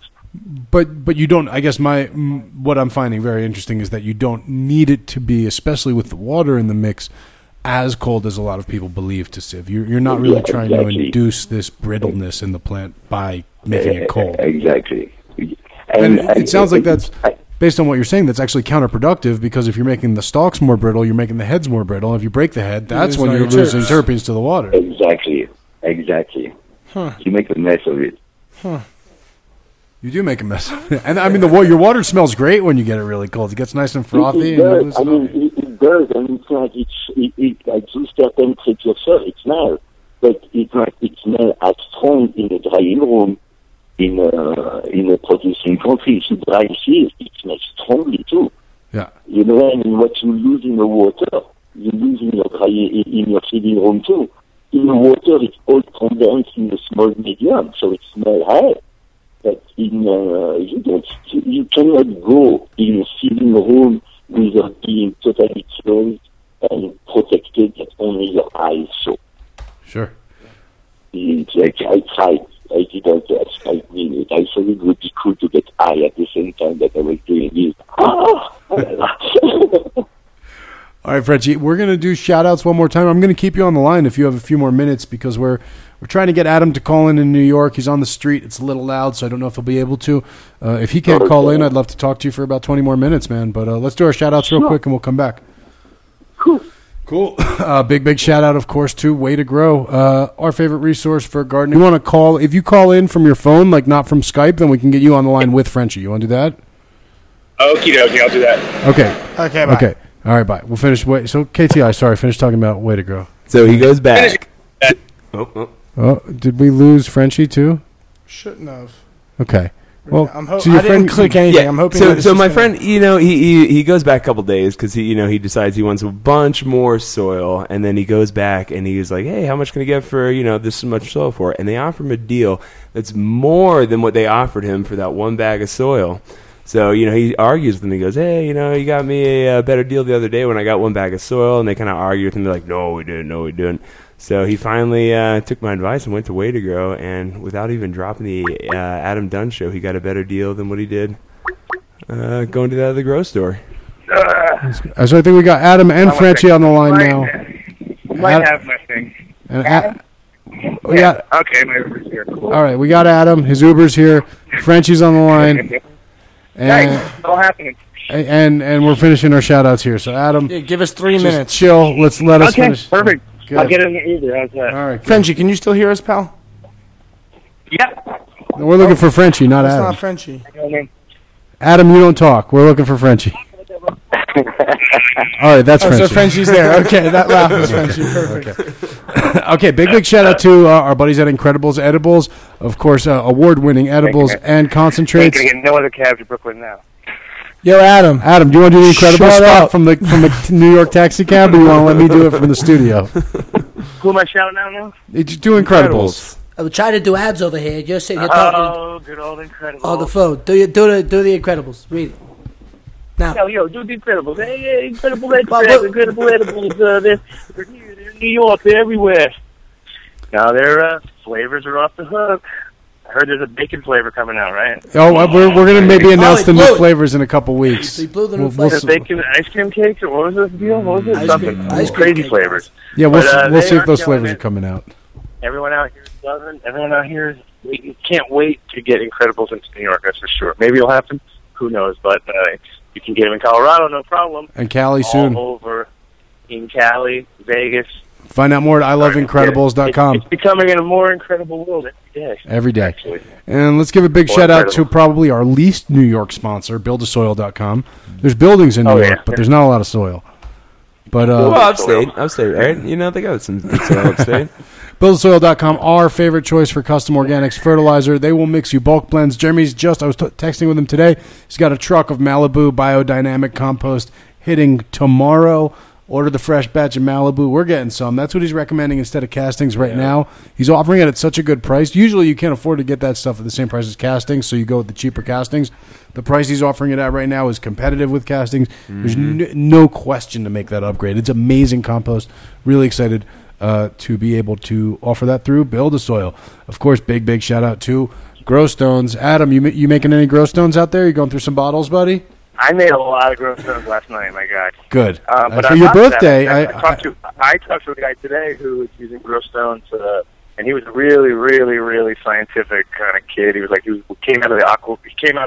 But you don't. I guess what I'm finding very interesting is that you don't need it to be, especially with the water in the mix, as cold as a lot of people believe to sieve. You're not really trying to induce this brittleness in the plant by making it cold. Exactly. And it sounds like that's, based on what you're saying, that's actually counterproductive, because if you're making the stalks more brittle, you're making the heads more brittle. If you break the head, that's when you're losing terpenes to the water. Exactly. Huh. You make a mess of it. Huh. You do make a mess of it. And I mean, your water smells great when you get it really cold. It gets nice and frothy. It does. I mean, it's just certain precursor. It's now, but it's not as strong in a drying room, in a producing country. If you dry here, it's not strongly too. Yeah. You know, and what you lose in the water, you lose in your feeding room too. In the water, it's all condensed in a small medium, so it's not high. But you cannot go in a feeding room without being totally closed and protected that only your eyes show. Sure. I tried. I didn't. I thought it would be cool to get high at the same time that I was doing this. All right, Frenchy, we're going to do shout-outs one more time. I'm going to keep you on the line if you have a few more minutes, because we're trying to get Adam to call in New York. He's on the street. It's a little loud, so I don't know if he'll be able to. If he can't call in, I'd love to talk to you for about 20 more minutes, man. But let's do our shout-outs real quick, and we'll come back. Cool. Big shout-out, of course, to Way2Grow, our favorite resource for gardening. You want to call? If you call in from your phone, like not from Skype, then we can get you on the line with Frenchy. You want to do that? Okie dokie, I'll do that. Okay, bye. Okay. All right, bye. We'll finish. So KTI, sorry, finish talking about Way2Grow. So he goes back. Oh, did we lose Frenchy too? Shouldn't have. Okay. Well, I'm hoping. So your friend didn't click anything. Yeah. I'm hoping. So my friend, you know, he goes back a couple days because he decides he wants a bunch more soil, and then he goes back and he was like, hey, how much can I get for this much soil for? And they offer him a deal that's more than what they offered him for that one bag of soil. So, he argues with them. He goes, hey, you got me a better deal the other day when I got one bag of soil. And they kind of argue with him. They're like, no, we didn't. So he finally took my advice and went to Way2Grow. And without even dropping the Adam Dunn Show, he got a better deal than what he did going to the other grow store. So I think we got Adam and Frenchy on the line now. I might have my thing. Yeah. Okay, my Uber's here. Cool. All right, we got Adam. His Uber's here. Frenchy's on the line. Nice. All happening. And we're finishing our shout-outs here. So, Adam. Yeah, give us 3 minutes. Chill. Let us finish. Perfect. Good. I'll get in either. How's that? All right. Frenchy, can you still hear us, pal? Yep. No, we're looking for Frenchy, not Adam. It's not Frenchy. Adam, you don't talk. We're looking for Frenchy. All right, that's Frenchy. So Frenchy's there. Okay, that laugh was Frenchy. Perfect. Okay, big shout-out to our buddies at Incredibles Edibles. Of course, award-winning edibles and concentrates. They can get no other cabs in Brooklyn now. Yo, Adam, do you want to do the Incredibles spot from the New York taxi cab, or do you want to let me do it from the studio? Who am I shouting out now? Do Incredibles. I'm trying to do abs over here. You're sitting here talking. Oh, good old Incredibles. On the phone. Do the Incredibles. Read it. Now. Yo, do the Incredibles. Hey, Incredibles. Incredible Edibles. They're here. They're in New York. They're everywhere. Now, their flavors are off the hook. I heard there's a bacon flavor coming out, right? Oh, we're going to maybe announce the new flavors in a couple weeks. So blew the new flavors. Bacon ice cream cakes, or what was the deal? What was it? Ice cream crazy cake flavors. Yeah, we'll see if those flavors are coming out. Everyone out here doesn't. Everyone out here can't wait to get Incredibles into New York, that's for sure. Maybe it'll happen. Who knows? But you can get them in Colorado, no problem. And Cali soon. All over in Cali, Vegas. Find out more at iloveincredibles.com. It's becoming a more incredible world every day. Every day. Actually. And let's give a big shout-out to probably our least New York sponsor, buildasoil.com. There's buildings in New York, but there's not a lot of soil. But well, upstate, right? You know, they got some good soil upstate. Buildasoil.com, our favorite choice for custom organics fertilizer. They will mix you bulk blends. Jeremy's I was texting with him today. He's got a truck of Malibu biodynamic compost hitting tomorrow. Order the fresh batch of Malibu. We're getting some. That's what he's recommending instead of castings right now. He's offering it at such a good price. Usually you can't afford to get that stuff at the same price as castings, so you go with the cheaper castings. The price he's offering it at right now is competitive with castings. Mm-hmm. There's no question to make that upgrade. It's amazing compost. Really excited to be able to offer that through Build a Soil. Of course, big shout out to Growstones. Adam, you making any Growstones out there? You going through some bottles, buddy? I made a lot of Growstones last night, my God. Good. But for your birthday, I talked to a guy today who was using Growstones, and he was really, really, really scientific kind of kid. He was like, he came out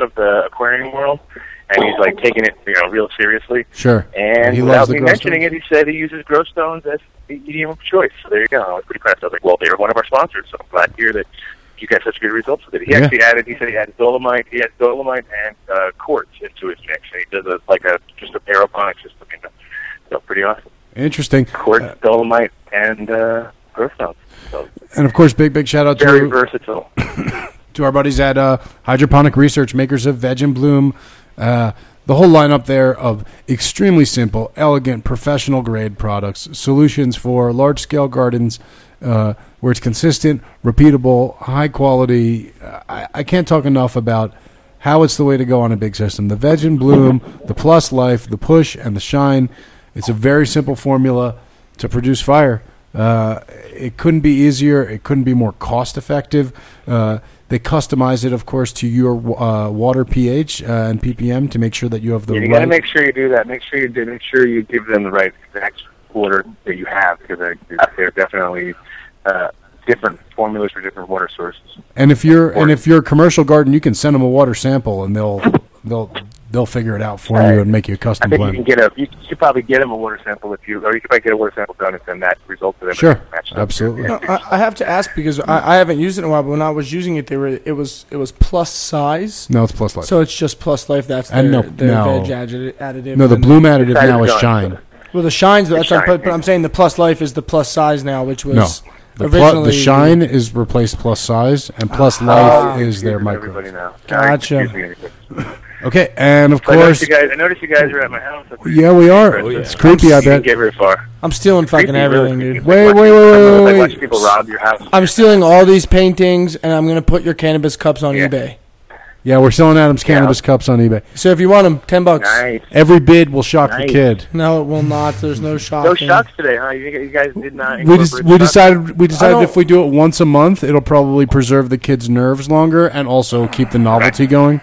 of the aquarium world, and he's like taking it, real seriously. Sure. And he without me mentioning it, he said he uses Growstones as the medium of choice. So there you go. I was pretty impressed. I was like, well, they were one of our sponsors, so I'm glad to hear that you got such good results with it. He actually added, he said he had dolomite and quartz into his mix. And he does just a aeroponic system. So pretty awesome. Interesting. Quartz, dolomite, and earthstones. So and, of course, big shout out very versatile. To our buddies at Hydroponic Research, makers of Veg and Bloom. The whole lineup there of extremely simple, elegant, professional-grade products, solutions for large-scale gardens, where it's consistent, repeatable, high quality. I can't talk enough about how it's the way to go on a big system. The Veg and Bloom, the Plus Life, the Push, and the Shine. It's a very simple formula to produce fire. It couldn't be easier. It couldn't be more cost effective. They customize it, of course, to your water pH and ppm to make sure that you have the. You got to make sure you do that. Make sure you give them the right exact water that you have, because they're definitely different formulas for different water sources. And if you're a commercial garden, you can send them a water sample, and they'll figure it out for you and make you a custom blend. You could probably get them a water sample you could probably get a water sample done and send that result to them. Sure, absolutely. No, I have to ask because I haven't used it in a while. But when I was using it, it was plus size. No, it's plus life. So it's just plus life. That's their veg additive. No, the Bloom additive now is Shine. Well, the Shine's but I'm saying the Plus Life is the plus size now, which was originally the Shine is replaced plus size, and Plus Life is their micro. Now. Gotcha. Okay, and of course, I noticed you guys are at my house. Yeah, we are. Oh, yeah. It's creepy. I bet. Get very far. I'm stealing fucking everything, dude. Wait! Watch people rob your house. I'm stealing all these paintings, and I'm gonna put your cannabis cups on eBay. Yeah, we're selling Adam's cannabis cups on eBay. So if you want them, $10. Nice. Every bid will shock the kid. No, it will not. There's no shock. No shocks today, huh? You guys did not. We decided if we do it once a month, it'll probably preserve the kid's nerves longer and also keep the novelty going.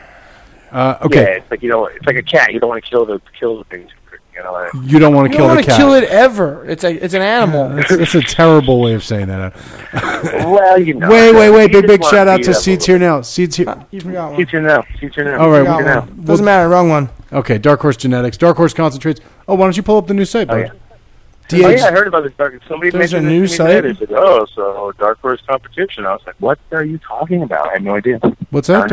Okay. Yeah, it's like a cat. You don't want to kill the things. You don't want to kill the cat. You don't want to kill it ever. It's an animal. It's a terrible way of saying that. Well, you know. Wait. Big shout out to Seeds Here Now. Seeds Here. You forgot one. Seeds Here Now. All right. Doesn't matter. Wrong one. Okay. Dark Horse Genetics. Dark Horse Concentrates. Oh, why don't you pull up the new site, bud? I heard about this. Somebody mentioned a new site. So Dark Horse Competition. I was like, what are you talking about? I had no idea. What's that?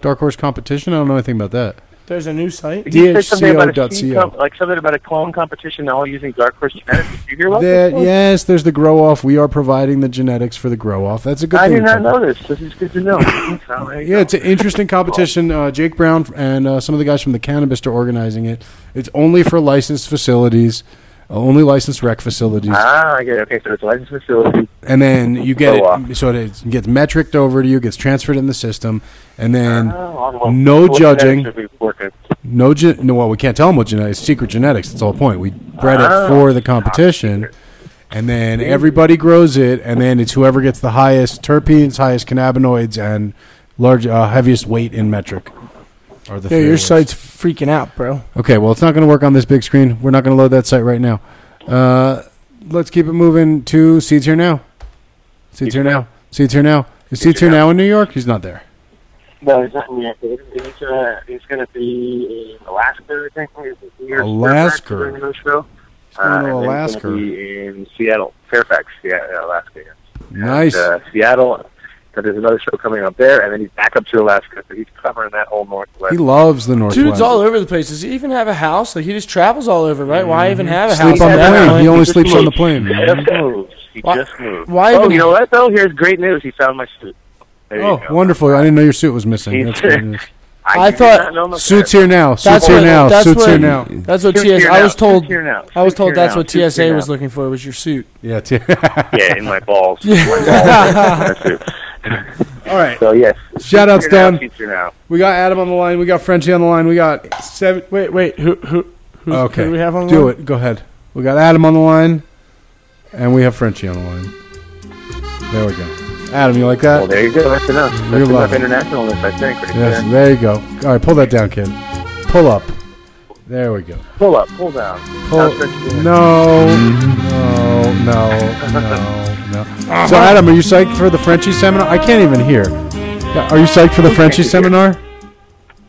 Dark Horse Competition? I don't know anything about that. There's a new site. DHCO.co. Like something about a clone competition all using Dark Horse Genetics. Did you hear about that? Yes, there's the Grow Off. We are providing the genetics for the Grow Off. That's a good thing. I did not know this. This is good to know. It's an interesting competition. Jake Brown and some of the guys from The Cannabis are organizing it. It's only for licensed facilities. Only licensed rec facilities. Ah, I get it. Okay, so it's a licensed facility. And then you get so it gets metriced over to you, gets transferred in the system, and then no judging. No, well, we can't tell them what genetics. Secret genetics. That's the whole point. We bred it for the competition, and then everybody grows it, and then it's whoever gets the highest terpenes, highest cannabinoids, and large, heaviest weight in metric. Yeah, your site's freaking out, bro. Okay, well, it's not going to work on this big screen. We're not going to load that site right now. Let's keep it moving to Seeds Here Now. Seeds Here Now. Seeds Here Now. Is Seeds Here Now in New York? He's not there. No, he's not in New York. He's going to be in Alaska, I think. Alaska. He's going to Alaska. He's going to be in Seattle. Fairfax, Alaska. Nice. Seattle. But there's another show coming up there, and then he's back up to Alaska, so he's covering that whole Northwest. He loves the Northwest. Dude's all over the place. Does he even have a house? Like, he just travels all over, right? Mm-hmm. Why even have a house? He only sleeps on the plane. He just moved. You know what, though? Here's great news. He found my suit. Wonderful. I didn't know your suit was missing. That's great news. I thought suit's here now. Suit's here now. Suit's here now. That's what TSA. I was told that's what TSA was looking for. Was your suit? Yeah. Yeah, in my balls. All right. So yes. Shout outs done. We got Adam on the line. We got Frenchy on the line. We got seven. Wait. Who? Okay. Who do we have on the line? Do it. Go ahead. We got Adam on the line, and we have Frenchy on the line. There we go. Adam, you like that? Well, there you go. That's enough. That's enough internationalness, I think. Yes, there you go. All right, pull that down, kid. Pull up. There we go. Pull up. Pull down. No. So, Adam, are you psyched for the Frenchy seminar? I can't even hear. Are you psyched for the Frenchy seminar?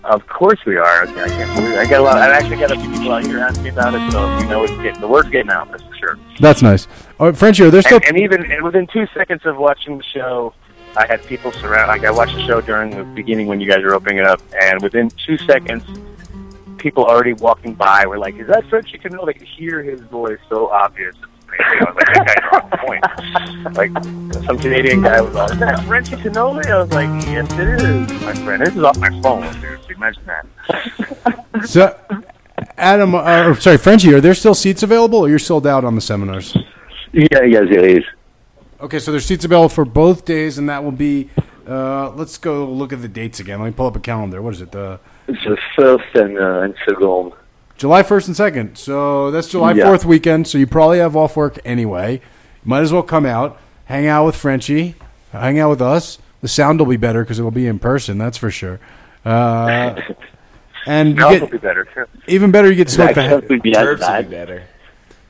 Of course we are. Okay, I can't believe it. I actually got a few people out here asking about it, so the word's getting out. That's for sure. That's nice. Oh, Frenchy, are there still? And within 2 seconds of watching the show, I had people surround. Like I watched the show during the beginning when you guys were opening it up, and within 2 seconds, people already walking by were like, "Is that Frenchy Cannoli?" They could hear his voice, so obvious. I was like, that guy's on point. Like, some Canadian guy was like, "Is that Frenchy Cannoli?" I was like, "Yes, it is, my friend. This is off my phone, dude. Imagine that." So, Adam, sorry, Frenchy, are there still seats available, or you're sold out on the seminars? Yeah, it is. Okay, so there's seats available for both days, and that will be, let's go look at the dates again. Let me pull up a calendar. What is it? It's the 1st and 2nd. July 1st and 2nd. So that's July 4th weekend, so you probably have off work anyway. You might as well come out, hang out with Frenchy, hang out with us. The sound will be better because it will be in person, that's for sure. And you get, be better, too. Even better, you get to smoke the hash. Be better.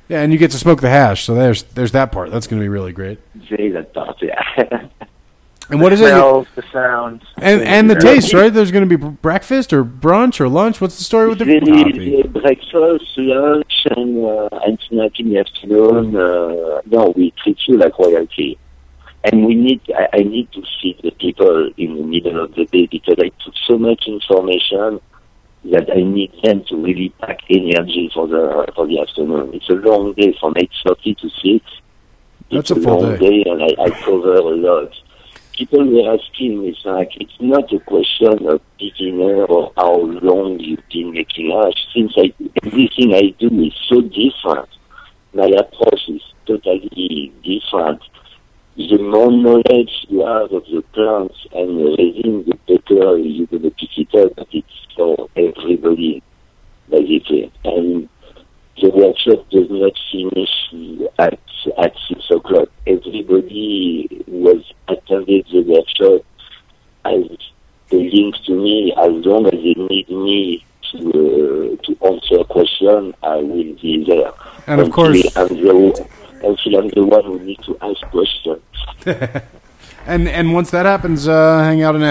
Yeah, and you get to smoke the hash, so there's that part. That's going to be really great. And what is it? The sound. And the taste, right? There's going to be breakfast or brunch or lunch. What's the story with the coffee? Breakfast, lunch, and snack in the afternoon. No, we treat you like royalty. And I need to feed the people in the middle of the day because I took so much information that I need them to really pack energy for the afternoon. It's a long day from 8:30 to 6. That's a full day, and I cover a lot. People were asking me, it's not a question of beginner or how long you've been making hash. Since everything I do is so different, my approach is totally different. The more knowledge you have of the plants and the resin, the better you're going to pick it up. But it's for everybody, basically. And the workshop does not finish at 6 o'clock. Everybody who has attended the workshop has a link to me. As long as they need me to answer a question, I will be there. And of course... Until I'm the one who needs to ask questions. and once that happens, hang out and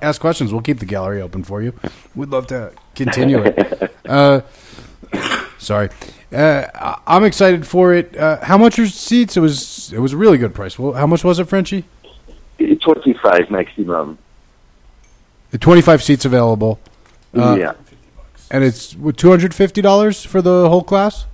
ask questions. We'll keep the gallery open for you. We'd love to continue it. Sorry. I'm excited for it. How much are seats? It was a really good price. Well, how much was it, Frenchy? 25 maximum. 25 seats available. Yeah. And it's $250 for the whole class?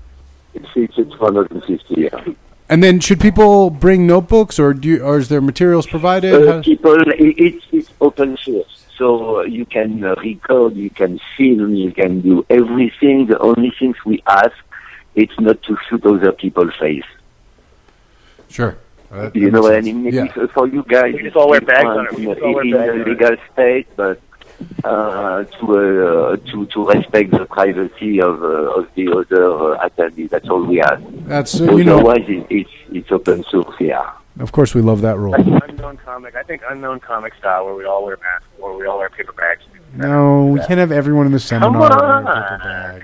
Seats at 250, yeah. And then should people bring notebooks, or is there materials provided? It's open source, so you can record, you can film, you can do everything. The only things we ask it's not to shoot other people's face. Sure. You know what I mean? Yeah. For you guys, it's all wear bags on it. In the legal space, but to respect the privacy of the other attendees. That's all we ask. Otherwise, it's open source. Yeah. Of course, we love that rule. Unknown comic. I think unknown comic style, where we all wear masks, or we all wear paper bags. No, we can't have everyone in the seminar.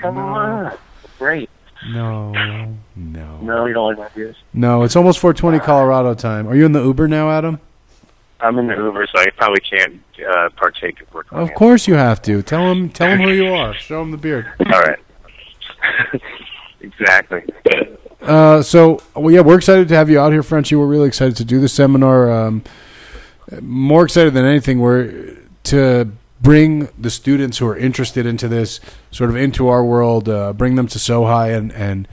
Come on, great. No, you don't like my views. No, it's almost 4:20 Colorado time. Are you in the Uber now, Adam? I'm in the Uber, so I probably can't partake of 4:20. Of course you have to. Tell him who you are. Show him the beard. All right. Exactly. So, we're excited to have you out here, Frenchy. We're really excited to do the seminar. More excited than anything, we're to bring the students who are interested into this sort of into our world, bring them to So High and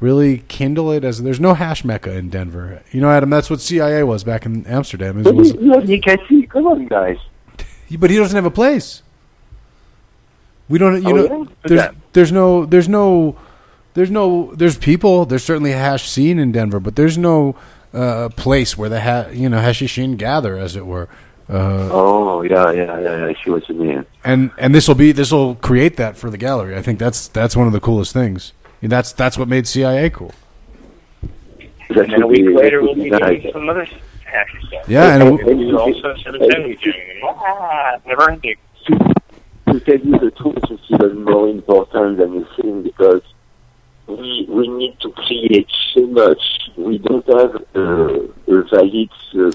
really kindle it as there's no hash mecca in Denver. You know, Adam, that's what CIA was back in Amsterdam. Come on, guys. But he doesn't have a place. We don't. There's people. There's certainly a hash scene in Denver, but there's no place where the hashishene gather, as it were. I see what you mean. And this will create that for the gallery. I think that's one of the coolest things. That's what made CIA cool. And then a week later, we'll be doing some other hash stuff. Yeah, and we'll also set a venue doing never ending. To tell you the truth, it's even more important than you think, because we need to create so much. We don't have a valid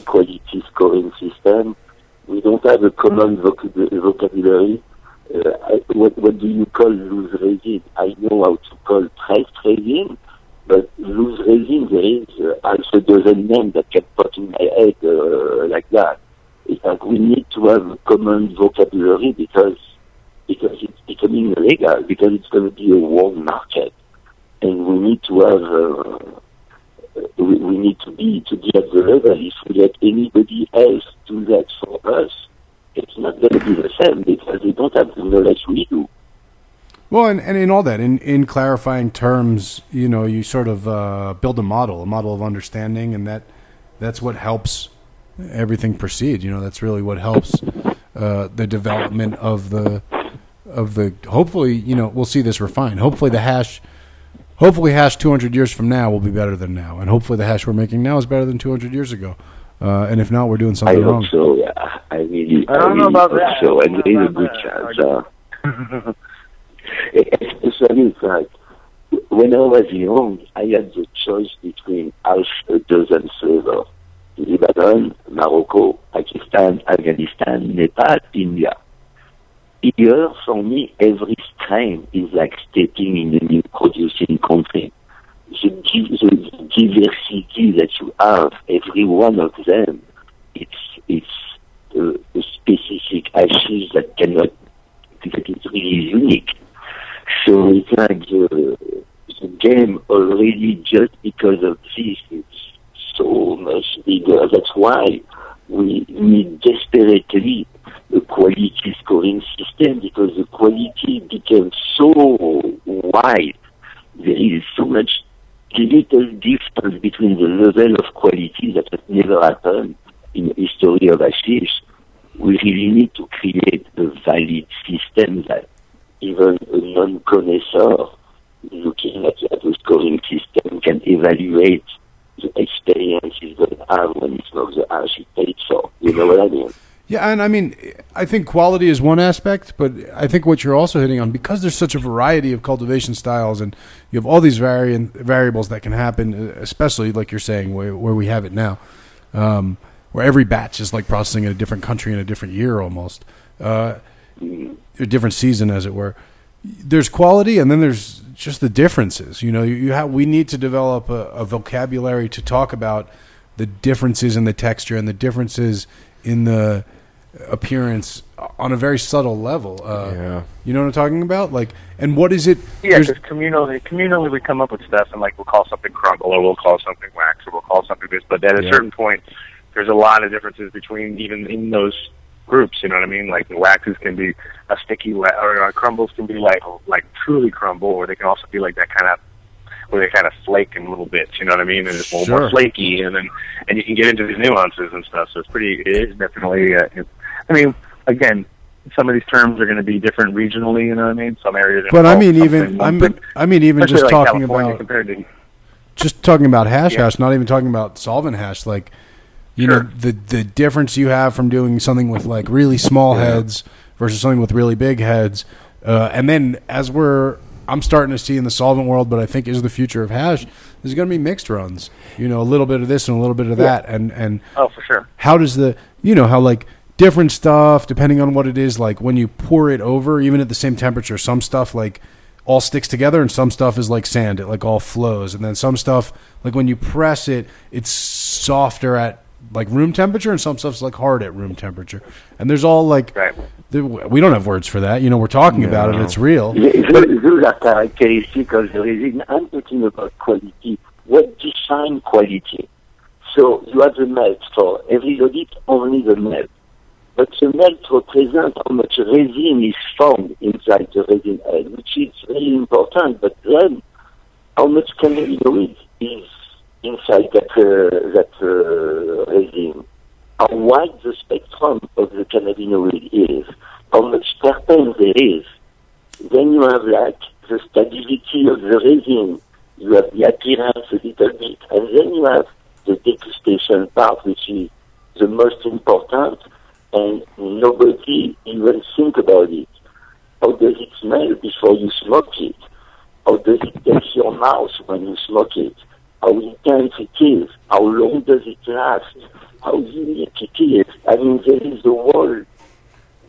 quality scoring system. We don't have a common vocabulary. What do you call loose resin? I know how to call pressed resin, but loose resin, there is half a dozen names that kept popping my head like that. It's like we need to have a common vocabulary because it's becoming illegal, because it's going to be a world market. And we need to have, we need to be at the level. If we let anybody else do that for us, it's not going to be the same, because they don't have the knowledge we do. Well, and in all that, in clarifying terms, you sort of build a model of understanding, and that's what helps everything proceed. That's really what helps the development of the. Hopefully, we'll see this refined. Hopefully hash 200 years from now will be better than now. And hopefully the hash we're making now is better than 200 years ago. And if not, we're doing something wrong. I hope so, yeah. I don't know about that. So, and there is a good chance. Especially, when I was young, I had the choice between half a dozen servers. Lebanon, Morocco, Pakistan, Afghanistan, Nepal, India. Here, for me, every time is like stepping in a new producing country. The diversity that you have, every one of them, it's a specific ashes that is really unique. So it's like the game already, just because of this, it's so much bigger. That's why we need desperately a quality scoring system, because the quality became so wide. There is so much little difference between the level of quality that has never happened in the history of hashish. We really need to create a valid system that even a non-connoisseur looking at the scoring system can evaluate the experience he's going to have when he smokes the hash he paid for. You know what I mean? Yeah, and I mean, I think quality is one aspect, but I think what you're also hitting on, because there's such a variety of cultivation styles and you have all these variables that can happen, especially like you're saying, where we have it now, where every batch is like processing in a different country in a different year almost, a different season, as it were. There's quality, and then there's just the differences. We need to develop a vocabulary to talk about the differences in the texture and the differences in the appearance on a very subtle level. You know what I'm talking about? Like, and what is it? Yeah, because communally we come up with stuff, and like we'll call something crumble, or we'll call something wax, or we'll call something this. But at a certain point, there's a lot of differences between even in those groups. You know what I mean? Like the waxes can be a sticky, or crumbles can be like truly crumble, or they can also be like that kind of where they kind of flake in little bits, you know what I mean? And it's a little more flaky, and then and you can get into the nuances and stuff. So it's pretty, it is definitely, I mean, again, some of these terms are going to be different regionally, you know what I mean? Some areas. But I mean, even, I mean, even just like talking California about, to, just talking about hash house, not even talking about solvent hash, like, you know, the difference you have from doing something with like really small heads versus something with really big heads. And then as I'm starting to see in the solvent world, but I think is the future of hash, there's going to be mixed runs, you know, a little bit of this and a little bit of that. And oh, for sure. How does the, you know, how like different stuff, depending on what it is, like when you pour it over, even at the same temperature, some stuff like all sticks together and some stuff is like sand. It like all flows. And then some stuff, like when you press it, it's softer at like room temperature, and some stuff's like hard at room temperature. And there's all like, we don't have words for that. You know, we're talking about it. It's real. The characteristic of the resin, I'm talking about quality. What defines quality? So you have the melt for everybody, only the melt. But the melt represents how much resin is found inside the resin head, which is really important. But then, how much cannabinoid is inside that resin? How wide the spectrum of the cannabinoid is, how much terpene there is. Then you have like the stability of the resin, you have the appearance a little bit, and then you have the degustation part, which is the most important, and nobody even think about it. How does it smell before you smoke it? How does it taste your mouth when you smoke it? How intense it is? How long does it last? How unique it is? I mean, there is a whole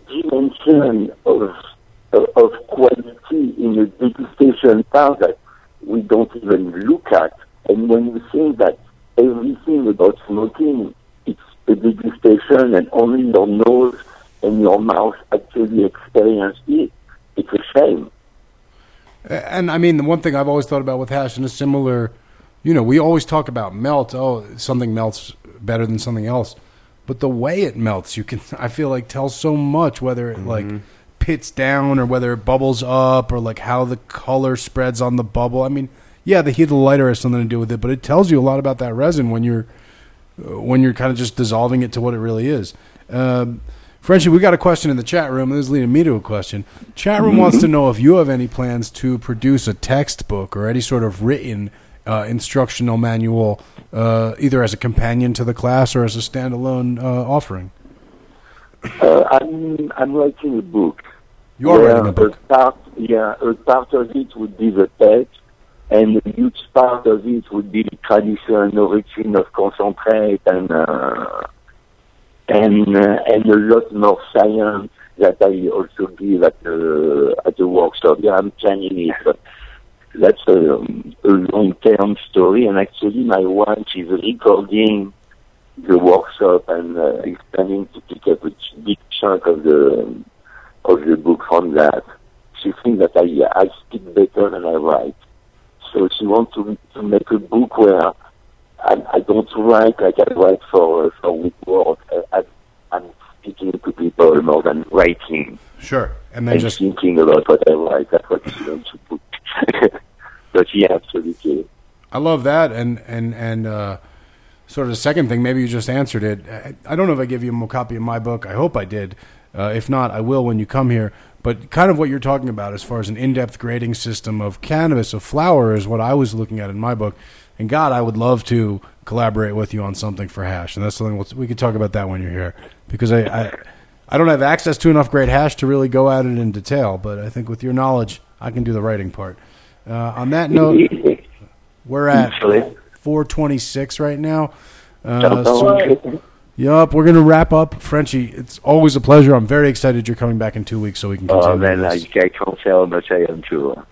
dimension of quality in the degustation part that we don't even look at. And when you think that everything about smoking, it's a degustation and only your nose and your mouth actually experience it, it's a shame. And I mean, the one thing I've always thought about with hash in a similar, you know, we always talk about melt. Oh, something melts better than something else. But the way it melts, you can, I feel like, tell so much whether it like pits down or whether it bubbles up or like how the color spreads on the bubble. I mean, yeah, the heat of the lighter has something to do with it, but it tells you a lot about that resin when you're kind of just dissolving it to what it really is. Frenchy, we got a question in the chat room, and this is leading me to a question. Chat room wants to know if you have any plans to produce a textbook or any sort of written instructional manual, either as a companion to the class or as a standalone offering. I'm writing a book. You are writing a book. A part of it would be the text, and a huge part of it would be the tradition, origin of concentrate, and a lot more science that I also give at the workshop. Yeah, I'm planning it. But that's a long-term story, and actually my wife is recording the workshop and is planning to pick up a big chunk of the book from that. She thinks that I speak better than I write. So she wants to make a book where I don't write like I write for Woodward. I'm speaking to people more than writing. Sure. And then just thinking about what I write. That's what she wants to put. But yeah, absolutely. I love that, and sort of the second thing. Maybe you just answered it. I don't know if I gave you a copy of my book. I hope I did. If not, I will when you come here. But kind of what you're talking about as far as an in-depth grading system of cannabis, of flower, is what I was looking at in my book. And God, I would love to collaborate with you on something for hash, and that's something we could talk about that when you're here, because I don't have access to enough great hash to really go at it in detail. But I think with your knowledge, I can do the writing part. On that note, we're at 4:26 right now. Yup, we're going to wrap up. Frenchy, it's always a pleasure. I'm very excited you're coming back in 2 weeks so we can continue. Oh, man, I can't tell how much I am too.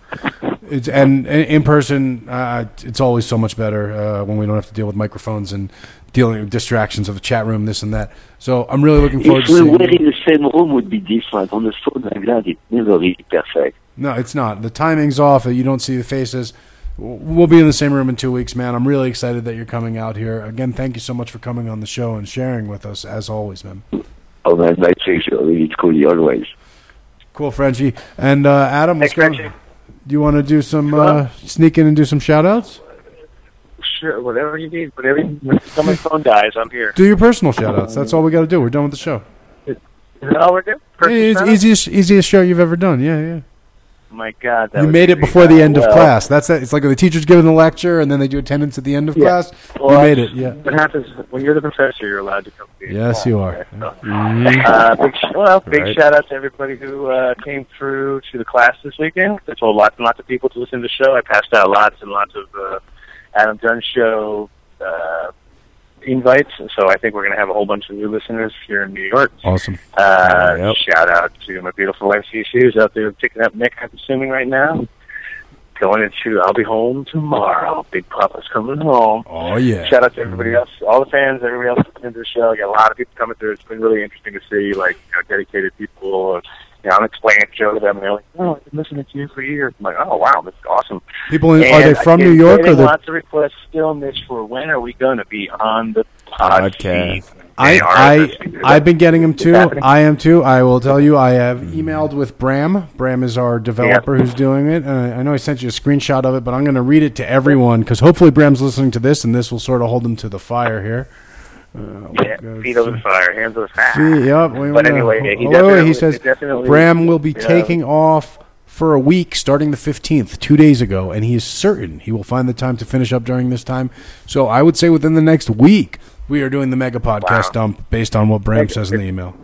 And in person, it's always so much better when we don't have to deal with microphones and dealing with distractions of the chat room, this and that. So I'm really looking forward to seeing you. If we were in the same room, it would be different. On the phone like that, it's never really perfect. No, it's not. The timing's off. You don't see the faces. We'll be in the same room in 2 weeks, man. I'm really excited that you're coming out here. Again, thank you so much for coming on the show and sharing with us, as always, man. Oh, man, my pleasure. It's cool, always. Cool, Frenchy. And Adam, what's going on? Do you want to do some sneak in and do some shout outs? Sure, whatever you need. Whatever you, when my phone dies, I'm here. Do your personal shout outs. That's all we got to do. We're done with the show. No, we're good. It's easiest show you've ever done. Yeah, yeah. My God, that you made it before the end of class. That's that. It's like the teacher's giving the lecture, and then they do attendance at the end of class. Well, you made it. Yeah. What happens when you're the professor? You're allowed to come. Yes, you are. So, big shout out to everybody who came through to the class this weekend. I told lots and lots of people to listen to the show. I passed out lots and lots of Adam Dunn Show invites, and so I think we're going to have a whole bunch of new listeners here in New York. Awesome. Shout out to my beautiful wife, Cece, who's out there picking up Nick, I'm assuming, right now. Going into, I'll be home tomorrow. Big Papa's coming home. Oh, yeah. Shout out to everybody else, all the fans, everybody else listening to the show. I got a lot of people coming through. It's been really interesting to see, like, dedicated people. You know, I'm explaining the show to them, and they're like, oh, I've been listening to you for years. I'm like, oh, wow, that's awesome. People, are they from New York? Or lots of requests still, Mitch, for when are we going to be on the podcast. I've been getting them, too. I am, too. I will tell you, I have emailed with Bram. Bram is our developer who's doing it. I know I sent you a screenshot of it, but I'm going to read it to everyone, because hopefully Bram's listening to this, and this will sort of hold them to the fire here. Feet over the fire, hands over the fire. But anyway, he says Bram will be taking off for a week starting the 15th, 2 days ago, and he is certain he will find the time to finish up during this time. So I would say within the next week, we are doing the mega podcast dump based on what Bram says in the email.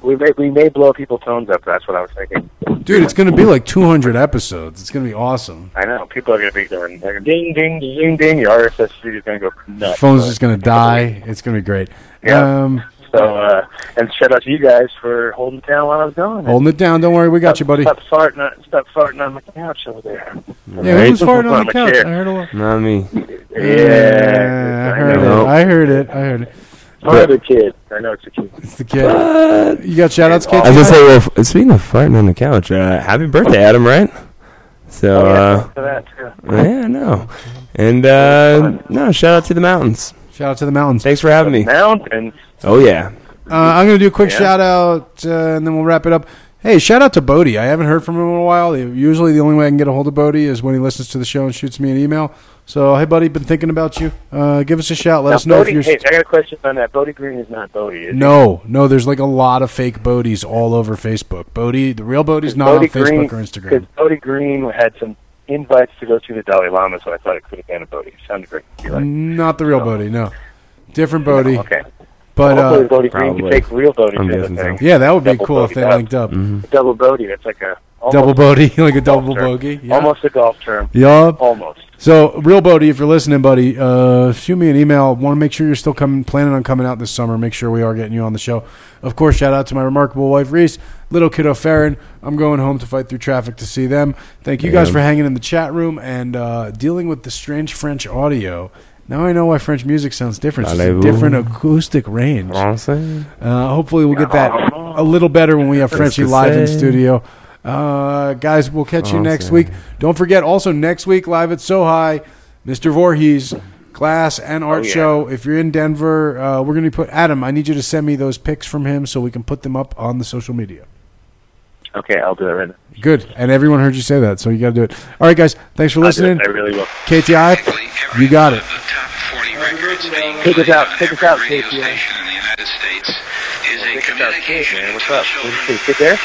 We may blow people's phones up. That's what I was thinking. Dude, it's going to be like 200 episodes. It's going to be awesome. I know. People are going to be going, ding, ding, ding, ding. Your RSS feed is going to go nuts. Phone's just going to die. It's going to be great. Yeah. And shout out to you guys for holding it down while I was going. Holding it down. Don't worry. We got you, buddy. Stop farting on the couch over there. Yeah, right. Who's farting on the couch? Chair. I heard a lot. Not me. Yeah. I heard it. The kid. I know it's the kid. It's the kid. You got shout-outs, KTI? I was going to say, speaking of farting on the couch, happy birthday, Adam, right? So, for that, too. Yeah, I know. And, shout-out to the mountains. Shout-out to the mountains. Thanks for having me. Mountains. Oh, yeah. I'm going to do a quick shout-out, and then we'll wrap it up. Hey, shout-out to Bodie. I haven't heard from him in a while. Usually the only way I can get a hold of Bodie is when he listens to the show and shoots me an email. So, hey, buddy, been thinking about you. Give us a shout. Let us know if you're... Hey, I got a question on that. Bodie Green is not Bodie, No, there's like a lot of fake Bodies all over Facebook. Bodie, the real Bodie's not Bodie on Facebook or Instagram. Because Bodie Green had some invites to go to the Dalai Lama, so I thought it could have been a Bodie. Sounded great. Like, not the real Bodie, no. Different Bodie. No, okay. But Bodie Green can take real Bodie to the thing. Yeah, that would be cool if they linked up. Mm-hmm. Double Bodie, that's like a... Double Bodie, like a double bogey. Yeah. Almost a golf term. Yup. Almost. So, real Bodie, if you're listening, buddy, shoot me an email. Want to make sure you're still planning on coming out this summer. Make sure we are getting you on the show. Of course, shout out to my remarkable wife, Reese, little kiddo Farron. I'm going home to fight through traffic to see them. Thank you guys for hanging in the chat room and dealing with the strange French audio. Now I know why French music sounds different. It's a different acoustic range. Hopefully we'll get that a little better when we have Frenchy live in studio. Guys, we'll catch you next week. Don't forget, also next week, live at So High, Mr. Voorhees, class and art show. If you're in Denver, we're going to put Adam. I need you to send me those pics from him so we can put them up on the social media. Okay, I'll do that right now. Good, and everyone heard you say that, so you got to do it. All right, guys, thanks for listening. I really will. KTI, you got it. Take us out. Take us out, KTI. What's up? Sit there.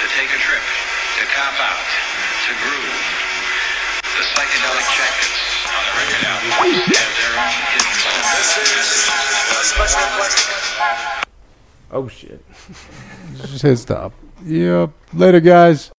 Cop out, to groove. The psychedelic jackets on the record album have their own hidden soul. Oh shit. Just hit stop. Yep. Later, guys.